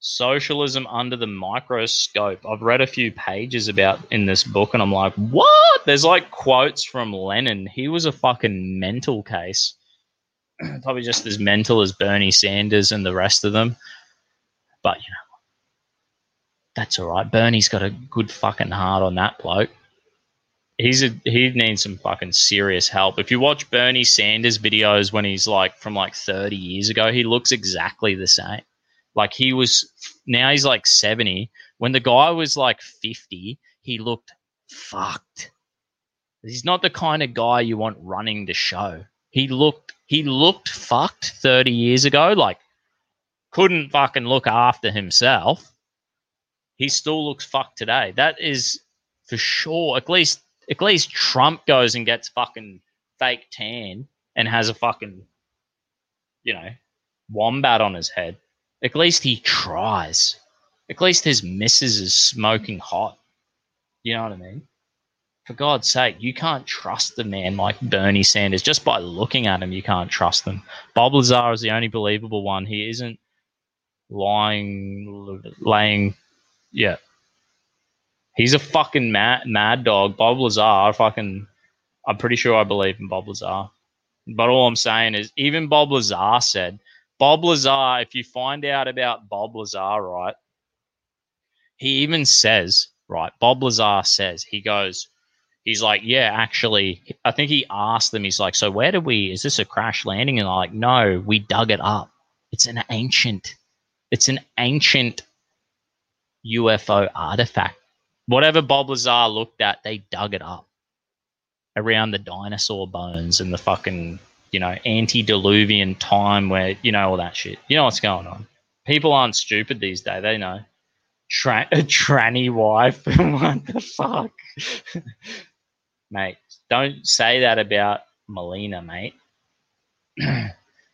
Socialism Under the Microscope. I've read a few pages about in this book, and I'm like, what? There's like quotes from Lenin. He was a fucking mental case. Probably just as mental as Bernie Sanders and the rest of them. But, you know, that's all right. Bernie's got a good fucking heart on that bloke. He needs some fucking serious help. If you watch Bernie Sanders videos when he's like from like 30 years ago, he looks exactly the same. Like now he's like 70. When the guy was like 50, he looked fucked. He's not the kind of guy you want running the show. He looked fucked 30 years ago. Like couldn't fucking look after himself. He still looks fucked today. That is for sure. At least Trump goes and gets fucking fake tan and has a fucking, you know, wombat on his head. At least he tries. At least his missus is smoking hot. You know what I mean? For God's sake, you can't trust the man like Bernie Sanders. Just by looking at him, you can't trust them. Bob Lazar is the only believable one. He isn't lying. Yeah. He's a fucking mad dog. Bob Lazar, I'm pretty sure I believe in Bob Lazar. But all I'm saying is even Bob Lazar said, Bob Lazar, if you find out about Bob Lazar, right, he even says, right, Bob Lazar says, he's like, yeah, actually, I think he asked them, he's like, so is this a crash landing? And they're like, no, we dug it up. It's an ancient UFO artifact. Whatever Bob Lazar looked at, they dug it up around the dinosaur bones and the fucking, you know, antediluvian time where, you know, all that shit. You know what's going on. People aren't stupid these days. They know. Tranny wife. What the fuck? Mate, don't say that about Melina, mate.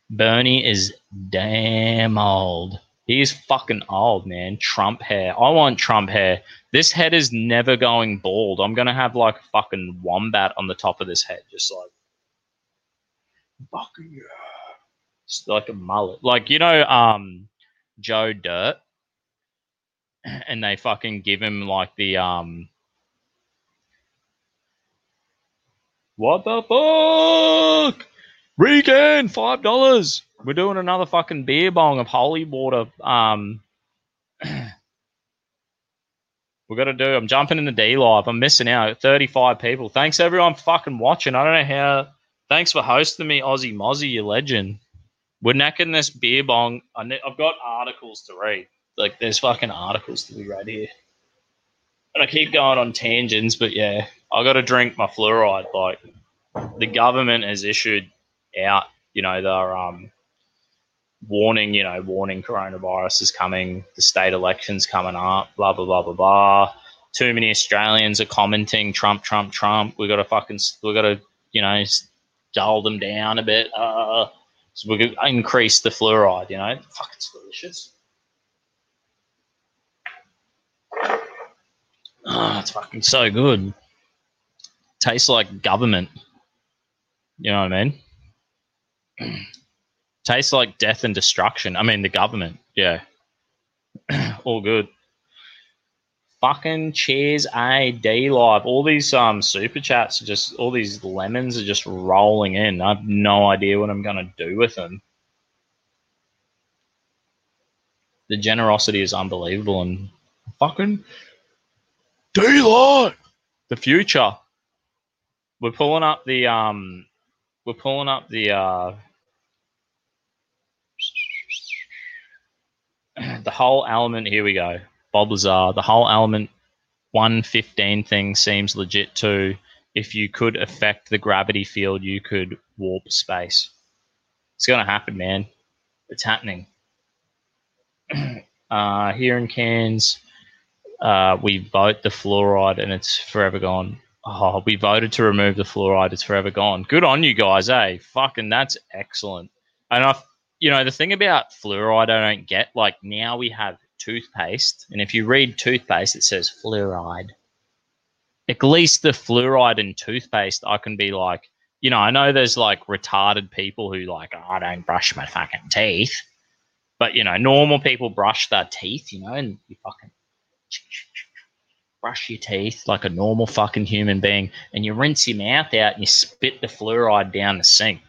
Bernie is damn old. He is fucking old, man. Trump hair. I want Trump hair. This head is never going bald. I'm going to have like a fucking wombat on the top of this head. Just like, fucking yeah. It's like a mullet. Like, you know, Joe Dirt, and they fucking give him like the what the fuck? Regan, $5. We're doing another fucking beer bong of holy water. We've got to do. I'm jumping in the D live. I'm missing out. 35 people. Thanks everyone for fucking watching. I don't know how. Thanks for hosting me, Aussie Mozzie, you legend. We're necking this beer bong. I've got articles to read. Like, there's fucking articles to be read here. And I keep going on tangents, but yeah, I got to drink my fluoride. Like, the government has issued out, you know, their warning, you know, warning coronavirus is coming, the state election's coming up, blah, blah, blah, blah, blah. Too many Australians are commenting Trump, Trump, Trump. We got to fucking, we got to, you know, dull them down a bit. So we could increase the fluoride, you know. Fuck, it's delicious. Oh, it's fucking so good. Tastes like government. You know what I mean? Tastes like death and destruction. I mean, the government. Yeah. All good. Fucking cheers, AD Live. All these super chats are just, all these lemons are just rolling in. I have no idea what I'm going to do with them. The generosity is unbelievable, and fucking D-Live, the future. We're pulling up the the whole element. Here we go. Bob Lazar, the whole element 115 thing seems legit too. If you could affect the gravity field, you could warp space. It's going to happen, man. It's happening. Here in Cairns, we vote the fluoride and it's forever gone. Oh, we voted to remove the fluoride. It's forever gone. Good on you guys, eh? Fucking that's excellent. And, you know, the thing about fluoride I don't get, like now we have toothpaste, and if you read toothpaste, it says fluoride. At least the fluoride in toothpaste, I can be like, you know, I know there's like retarded people who like, oh, I don't brush my fucking teeth, but you know, normal people brush their teeth, you know, and you fucking brush your teeth like a normal fucking human being, and you rinse your mouth out and you spit the fluoride down the sink.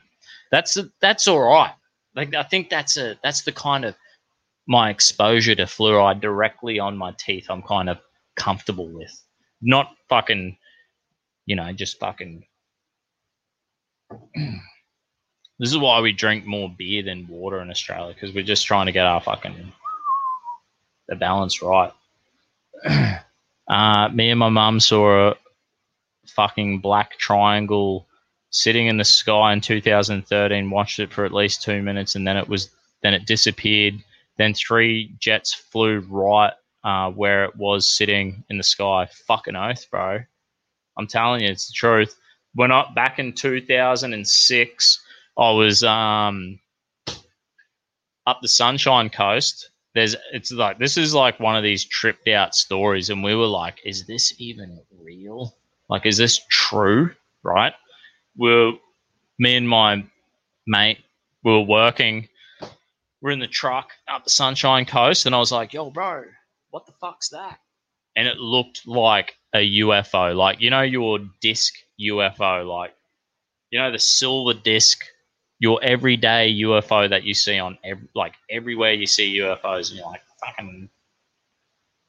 That's all right. Like, I think that's the kind of my exposure to fluoride directly on my teeth I'm kind of comfortable with. Not fucking, you know, just fucking this is why we drink more beer than water in Australia, because we're just trying to get our fucking the balance right. Me and my mum saw a fucking black triangle sitting in the sky in 2013, watched it for at least 2 minutes, and then it disappeared. Then three jets flew right where it was sitting in the sky. Fucking oath, bro. I'm telling you, it's the truth. When I, back in 2006, I was up the Sunshine Coast. It's like, this is like one of these tripped out stories, and we were like, is this even real? Like, is this true, right? Me and my mate, we were working. We're in the truck up the Sunshine Coast, and I was like, yo, bro, what the fuck's that? And it looked like a UFO, like, you know, your disc UFO, like, you know, the silver disc, your everyday UFO that you see on, like, everywhere you see UFOs, and you're like, fucking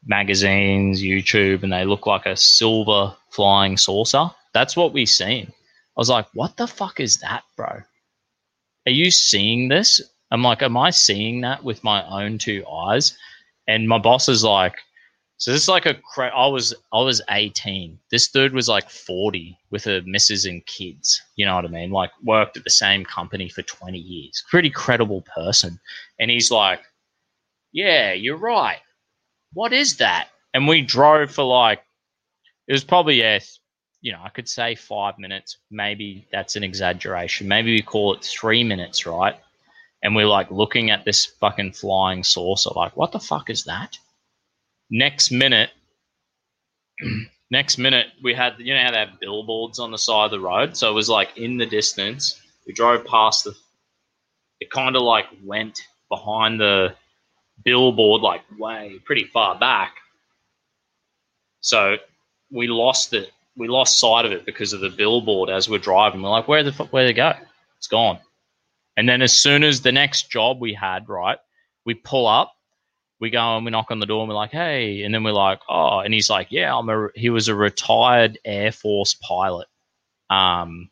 magazines, YouTube, and they look like a silver flying saucer. That's what we seen. I was like, what the fuck is that, bro? Are you seeing this? I'm like, am I seeing that with my own two eyes? And my boss is like, so this is like I was 18. This dude was like 40 with a missus and kids. You know what I mean? Like, worked at the same company for 20 years. Pretty credible person. And he's like, yeah, you're right. What is that? And we drove for like, it was probably, yeah, you know, I could say 5 minutes. Maybe that's an exaggeration. Maybe we call it 3 minutes, right? And we're like looking at this fucking flying saucer, like, what the fuck is that? Next minute, we had, you know how they have billboards on the side of the road? So it was like in the distance. We drove past the it kind of like went behind the billboard like way pretty far back. So we lost it. We lost sight of it because of the billboard as we're driving. We're like, where the fuck, where did it go? It's gone. And then as soon as the next job we had, right, we pull up, we go and we knock on the door and we're like, hey. And then we're like, oh. And he's like, yeah, he was a retired Air Force pilot. And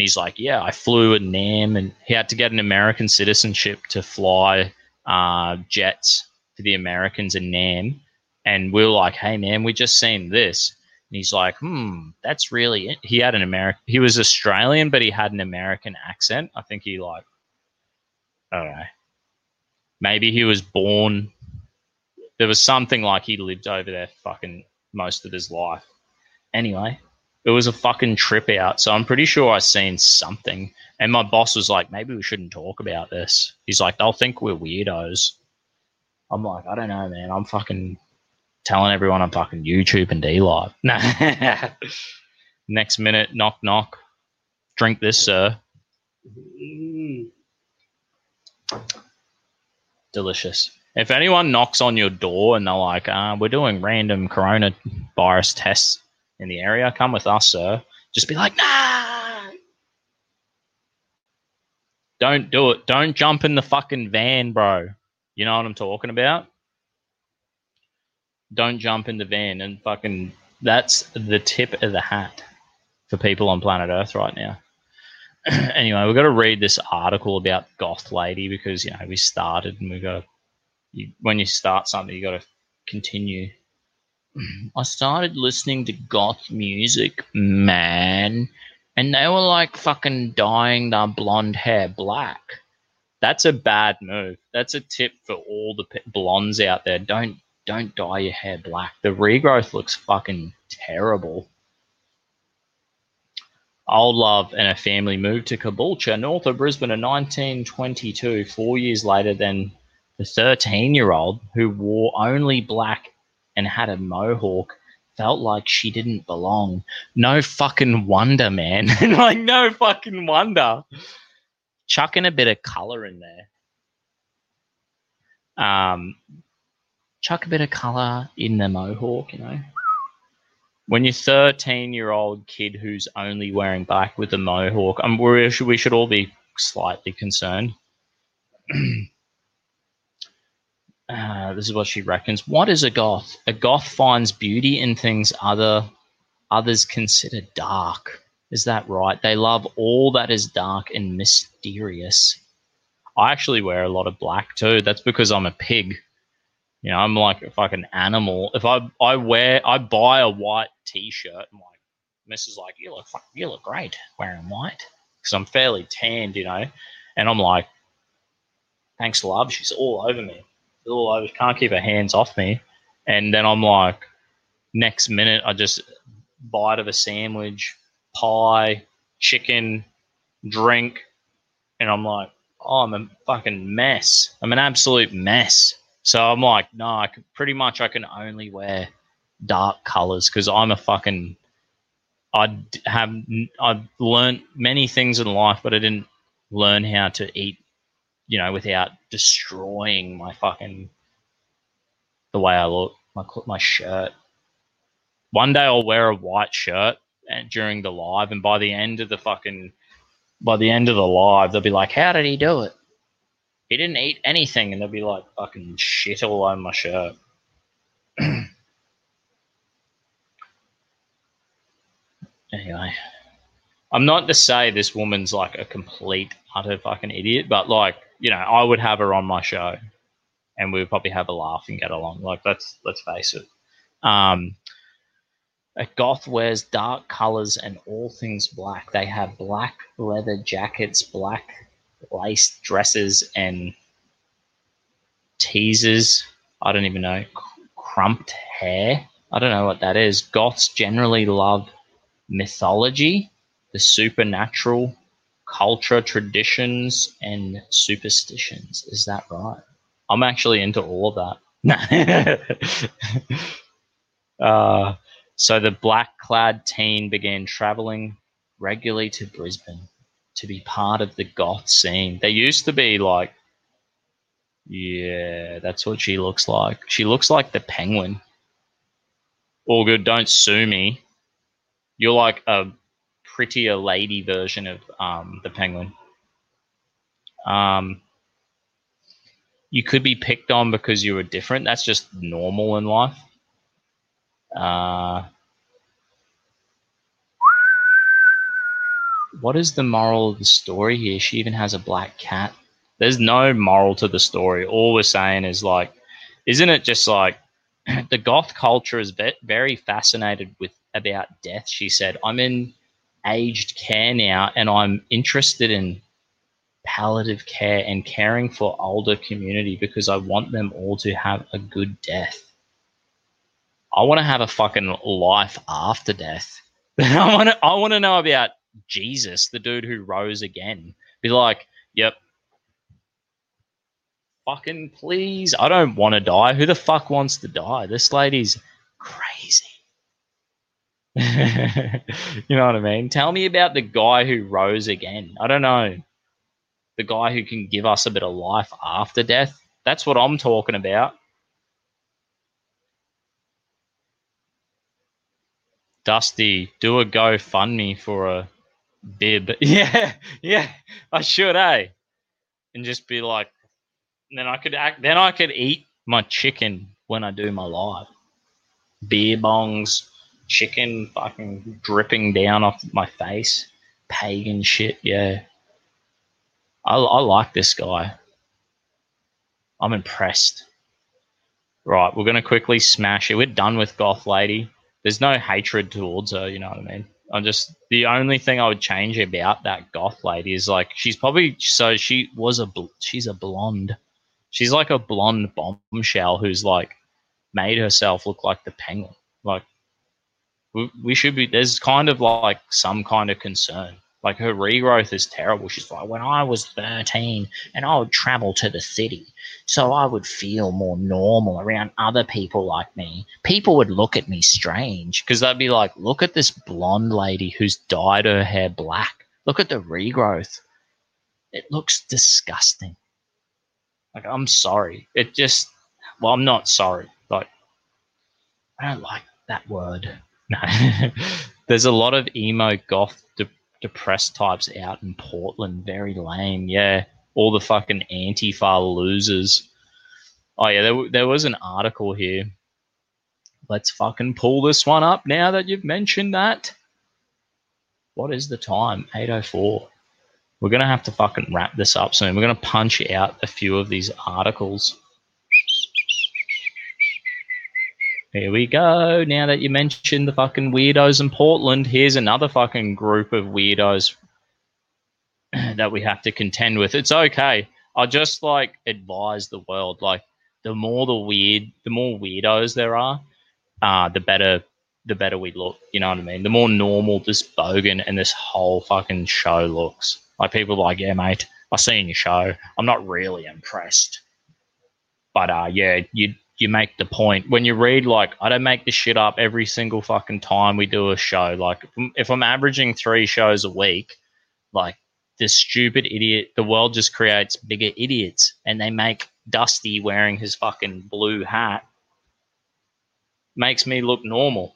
he's like, yeah, I flew at NAM. And he had to get an American citizenship to fly jets for the Americans in NAM. And we were like, hey, man, we just seen this. And he's like, that's really it. He had an American, he was Australian, but he had an American accent. I think he like, I don't know. Maybe he was born, there was something like he lived over there fucking most of his life. Anyway, it was a fucking trip out. So I'm pretty sure I seen something. And my boss was like, maybe we shouldn't talk about this. He's like, they'll think we're weirdos. I'm like, I don't know, man. I'm fucking telling everyone I'm fucking YouTube and D-Live. Nah. Next minute, knock, knock. Drink this, sir. Delicious. If anyone knocks on your door and they're like, we're doing random coronavirus tests in the area, come with us, sir. Just be like, nah. Don't do it. Don't jump in the fucking van, bro. You know what I'm talking about? Don't jump in the van and fucking, that's the tip of the hat for people on planet Earth right now. Anyway, we've got to read this article about Goth Lady because, you know, we started and we've got to, when you start something, you got to continue. I started listening to goth music, man, and they were like fucking dyeing their blonde hair black. That's a bad move. That's a tip for all the blondes out there. Don't dye your hair black. The regrowth looks fucking terrible. Old love and a family moved to Caboolture, north of Brisbane in 1922, 4 years later than the 13-year-old who wore only black and had a mohawk felt like she didn't belong. No fucking wonder, man. Like, no fucking wonder. Chucking a bit of colour in there. Chuck a bit of colour in the mohawk, you know. When you're 13-year-old kid who's only wearing black with a mohawk, I'm worried we should all be slightly concerned. This is what she reckons. What is a goth? A goth finds beauty in things others consider dark. Is that right? They love all that is dark and mysterious. I actually wear a lot of black too. That's because I'm a pig. You know, I'm like a fucking animal. If I buy a white T-shirt, and like, Mrs. like, you look great wearing white because I'm fairly tanned, you know. And I'm like, thanks, love. She's all over me. All over. Can't keep her hands off me. And then I'm like, next minute, I just bite of a sandwich, pie, chicken, drink, and I'm like, oh, I'm a fucking mess. I'm an absolute mess. So I'm like, no, I can only wear dark colors because I'm a fucking, I've learned many things in life, but I didn't learn how to eat, you know, without destroying my fucking, the way I look, my shirt. One day I'll wear a white shirt during the live, and by the end of the fucking, live, they'll be like, how did he do it? He didn't eat anything, and they'd be like fucking shit all over my shirt. Anyway, I'm not to say this woman's like a complete utter fucking idiot, but like, you know, I would have her on my show, and we would probably have a laugh and get along. Like, let's face it. A goth wears dark colors and all things black. They have black leather jackets, black laced dresses and teasers. I don't even know. Crumped hair. I don't know what that is. Goths generally love mythology, the supernatural, culture, traditions, and superstitions. Is that right? I'm actually into all of that. So the black-clad teen began traveling regularly to Brisbane to be part of the goth scene. They used to be like, yeah, that's what she looks like. She looks like the Penguin. All good, don't sue me. You're like a prettier lady version of the Penguin. You could be picked on because you were different. That's just normal in life. What is the moral of the story here? She even has a black cat. There's no moral to the story. All we're saying is like, isn't it just like the goth culture is very fascinated with about death. She said, I'm in aged care now and I'm interested in palliative care and caring for older community because I want them all to have a good death. I want to have a fucking life after death. I want to know about Jesus, the dude who rose again. Be like, yep, fucking please, I don't want to die. Who the fuck wants to die? This lady's crazy. You know what I mean? Tell me about the guy who rose again. I don't know. The guy who can give us a bit of life after death. That's what I'm talking about. Dusty, do a GoFundMe for a bib. Yeah, I should, eh? And just be like, then I could eat my chicken when I do my live. Beer bongs, chicken fucking dripping down off my face. Pagan shit, yeah. I like this guy. I'm impressed. Right, we're going to quickly smash it. We're done with Goth Lady. There's no hatred towards her, you know what I mean? The only thing I would change about that Goth Lady is like, she's a blonde. She's like a blonde bombshell who's like made herself look like the Penguin. Like we should be, there's kind of like some kind of concern. Like her regrowth is terrible. She's like, when I was 13 and I would travel to the city so I would feel more normal around other people like me, people would look at me strange because they'd be like, look at this blonde lady who's dyed her hair black. Look at the regrowth. It looks disgusting. Like, I'm sorry. I'm not sorry. Like, I don't like that word. No. There's a lot of emo goth depressed types out in Portland, very lame, yeah. All the fucking Antifa losers. Oh, yeah, there was an article here. Let's fucking pull this one up now that you've mentioned that. What is the time? 8:04. We're going to have to fucking wrap this up soon. We're going to punch out a few of these articles. Here we go. Now that you mentioned the fucking weirdos in Portland, here's another fucking group of weirdos that we have to contend with. It's okay. I just like advise the world, like the more weirdos there are, the better we look. You know what I mean? The more normal this Bogan and this whole fucking show looks. Like people are like, yeah, mate, I seen your show. I'm not really impressed, but yeah, you make the point when you read, like, I don't make this shit up every single fucking time we do a show. Like if I'm averaging 3 shows a week, like this stupid idiot, the world just creates bigger idiots and they make Dusty wearing his fucking blue hat makes me look normal.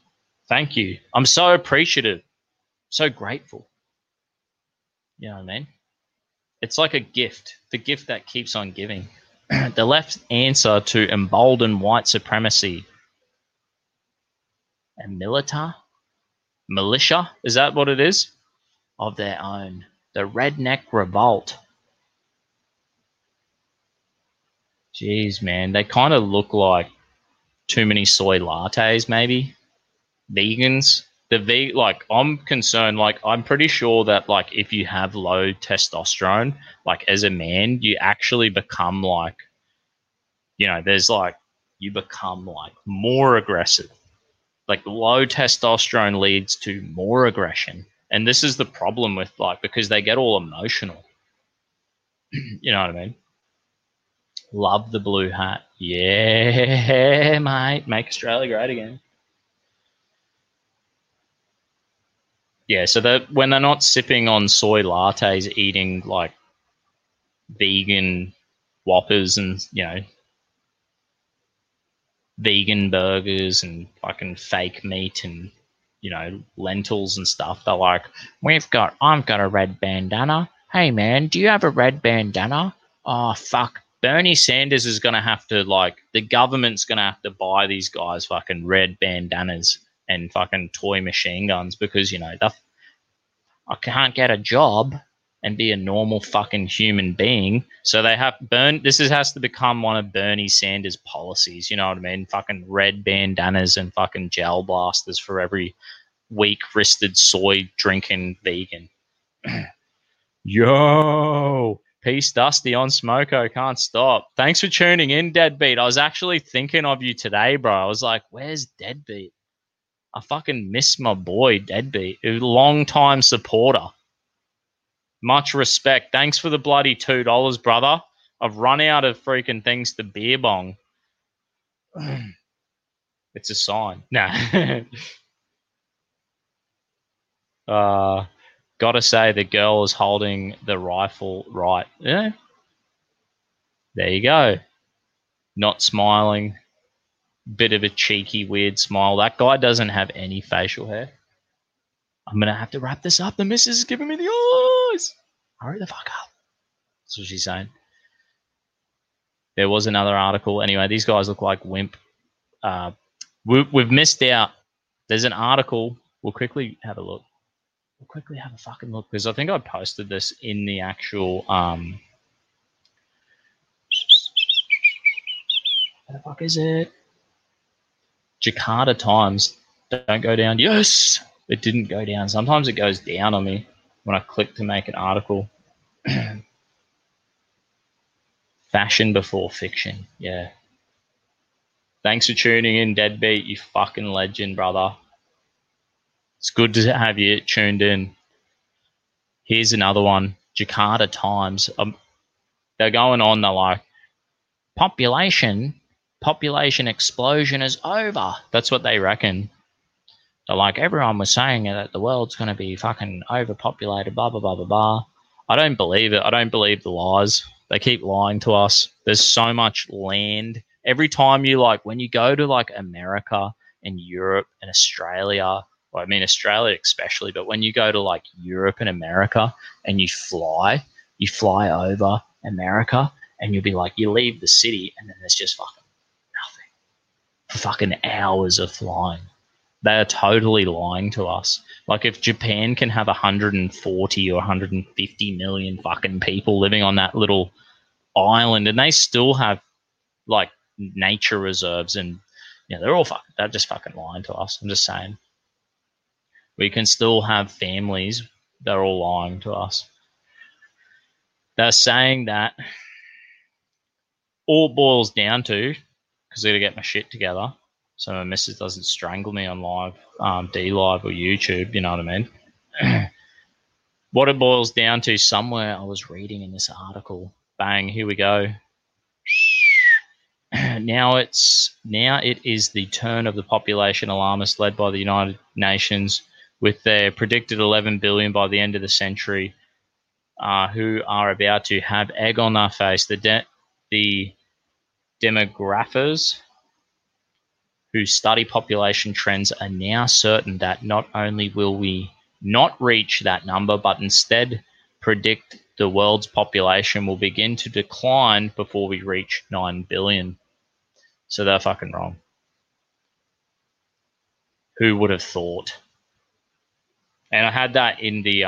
Thank you. I'm so appreciative. So grateful. You know what I mean? It's like a gift, the gift that keeps on giving. The left's answer to embolden white supremacy and militia, is that what it is? Of their own. The redneck revolt. Jeez, man, they kind of look like too many soy lattes, maybe. Vegans. Like, I'm concerned, like, I'm pretty sure that, like, if you have low testosterone, like, as a man, you actually become, like, you know, there's, like, you become, like, more aggressive. Like, low testosterone leads to more aggression. And this is the problem with, like, because they get all emotional. You know what I mean? Love the blue hat. Yeah, mate. Make Australia great again. Yeah, so that when they're not sipping on soy lattes, eating like vegan Whoppers and, you know, vegan burgers and fucking fake meat and, you know, lentils and stuff, they're like, I've got a red bandana. Hey man, do you have a red bandana? Oh fuck. Bernie Sanders is going to have to, like, the government's going to have to buy these guys fucking red bandanas and fucking toy machine guns because, you know, I can't get a job and be a normal fucking human being. So they have has to become one of Bernie Sanders' policies, you know what I mean? Fucking red bandanas and fucking gel blasters for every weak-wristed soy-drinking vegan. Yo! Peace, Dusty, on Smoko. Can't stop. Thanks for tuning in, Deadbeat. I was actually thinking of you today, bro. I was like, where's Deadbeat? I fucking miss my boy, Deadbeat. A long-time supporter. Much respect. Thanks for the bloody $2, brother. I've run out of freaking things to beer bong. It's a sign. Nah. Gotta say, the girl is holding the rifle right. Yeah. There you go. Not smiling. Bit of a cheeky, weird smile. That guy doesn't have any facial hair. I'm going to have to wrap this up. The missus is giving me the eyes. Hurry the fuck up. That's what she's saying. There was another article. Anyway, these guys look like wimp. We've missed out. There's an article. We'll quickly have a look. We'll quickly have a fucking look because I think I posted this in the actual... Where the fuck is it? Jakarta Times. Don't go down. Yes! It didn't go down. Sometimes it goes down on me when I click to make an article. Fashion before fiction. Yeah. Thanks for tuning in, Deadbeat, you fucking legend, brother. It's good to have you tuned in. Here's another one. Jakarta Times. They're going on. They're like, population explosion is over. That's what they reckon. They're like, everyone was saying that the world's going to be fucking overpopulated, blah, blah, blah, blah, blah. I don't believe it. I don't believe the lies. They keep lying to us. There's so much land. Every time you, like, when you go to, like, America and Europe and Australia, well, I mean Australia especially, but when you go to, like, Europe and America and you fly over America and you'll be like, you leave the city and then there's just fucking nothing. For fucking hours of flying. They are totally lying to us. Like, if Japan can have 140 or 150 million fucking people living on that little island and they still have, like, nature reserves and, you know, they're just fucking lying to us. I'm just saying. We can still have families. They're all lying to us. They're saying that all boils down to, because I got to get my shit together, so my missus doesn't strangle me on live, D-Live or YouTube, you know what I mean? What it boils down to somewhere I was reading in this article. Bang, here we go. Now it is the turn of the population alarmists led by the United Nations with their predicted 11 billion by the end of the century who are about to have egg on their face. The demographers who study population trends are now certain that not only will we not reach that number, but instead predict the world's population will begin to decline before we reach 9 billion. So they're fucking wrong. Who would have thought? And I had that in the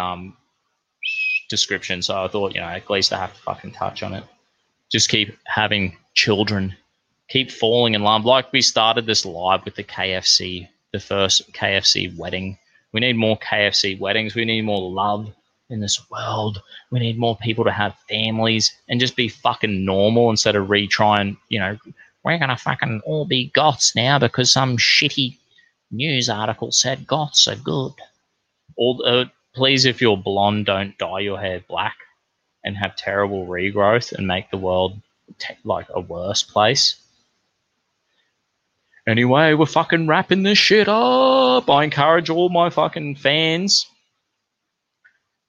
description, so I thought, you know, at least I have to fucking touch on it. Just keep having children. Keep falling in love. Like, we started this live with the KFC, the first KFC wedding. We need more KFC weddings. We need more love in this world. We need more people to have families and just be fucking normal instead of retrying, you know, we're going to fucking all be goths now because some shitty news article said goths are good. Please, if you're blonde, don't dye your hair black and have terrible regrowth and make the world like a worse place. Anyway, we're fucking wrapping this shit up. I encourage all my fucking fans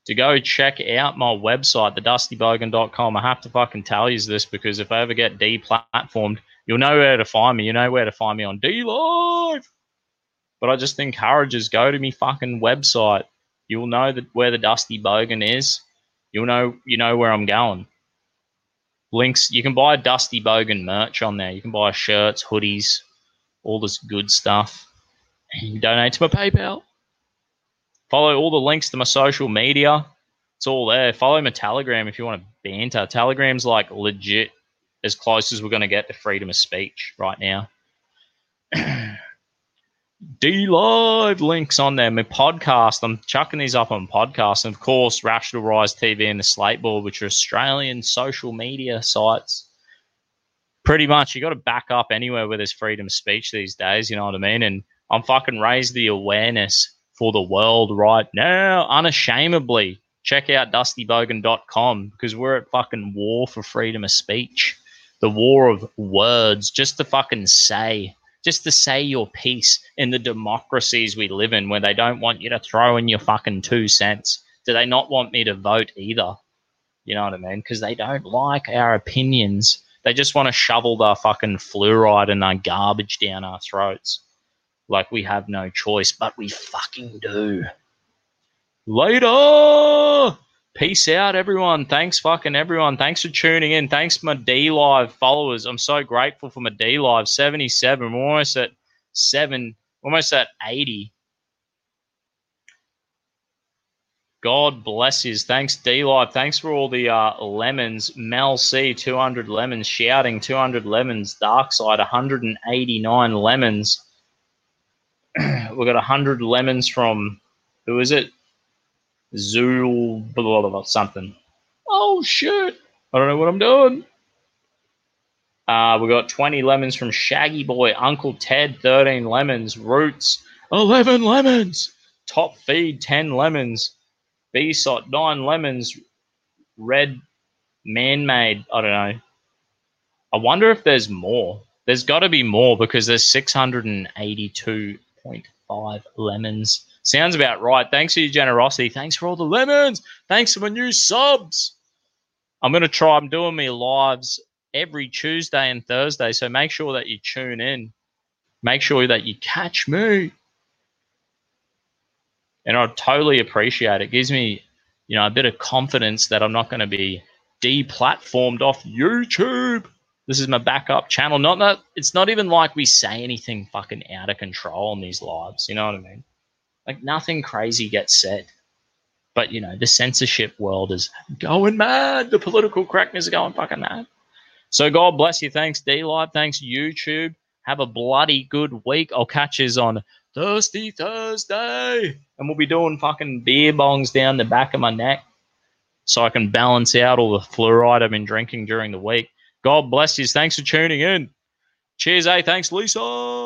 to go check out my website, thedustybogan.com. I have to fucking tell you this, because if I ever get deplatformed, you'll know where to find me. You know where to find me on DLive. But I just encourage us, go to me fucking website. You'll know that where the Dusty Bogan is. You know where I'm going. Links, you can buy Dusty Bogan merch on there. You can buy shirts, hoodies, all this good stuff. And you can donate to my PayPal. Follow all the links to my social media. It's all there. Follow my Telegram if you want to banter. Telegram's like legit as close as we're going to get to freedom of speech right now. DLive links on there. My podcast, I'm chucking these up on podcasts. And, of course, Rational Rise TV and the Slate Board, which are Australian social media sites. Pretty much you got to back up anywhere where there's freedom of speech these days, you know what I mean? And I'm fucking raised the awareness for the world right now, unashamedly. Check out DustyBogan.com because we're at fucking war for freedom of speech. The war of words, just to fucking say. Just to say your piece in the democracies we live in where they don't want you to throw in your fucking 2 cents. Do they not want me to vote either? You know what I mean? Because they don't like our opinions. They just want to shovel their fucking fluoride and their garbage down our throats. Like we have no choice, but we fucking do. Later! Peace out, everyone. Thanks, fucking everyone. Thanks for tuning in. Thanks, my DLive followers. I'm so grateful for my DLive. 77. We're almost at 7. Almost at 80. God bless you. Thanks, DLive. Thanks for all the lemons. Mel C, 200 lemons. Shouting, 200 lemons. Dark Side, 189 lemons. We've got 100 lemons from, who is it? Zool, blah, blah, blah, something. Oh, shit. I don't know what I'm doing. We got 20 lemons from Shaggy Boy, Uncle Ted, 13 lemons, Roots, 11 lemons, Top Feed, 10 lemons, BSOT, 9 lemons, Red Man-Made, I don't know. I wonder if there's more. There's got to be more because there's 682.5 lemons. Sounds about right. Thanks for your generosity. Thanks for all the lemons. Thanks for my new subs. I'm going to try. I'm doing my lives every Tuesday and Thursday, so make sure that you tune in. Make sure that you catch me. And I totally appreciate it. It gives me, a bit of confidence that I'm not going to be deplatformed off YouTube. This is my backup channel. Not that it's not even like we say anything fucking out of control on these lives. You know what I mean? Like nothing crazy gets said. But, the censorship world is going mad. The political correctness are going fucking mad. So God bless you. Thanks, DLive. Thanks, YouTube. Have a bloody good week. I'll catch you on Thirsty Thursday. And we'll be doing fucking beer bongs down the back of my neck so I can balance out all the fluoride I've been drinking during the week. God bless you. Thanks for tuning in. Cheers, eh? Thanks, Lisa.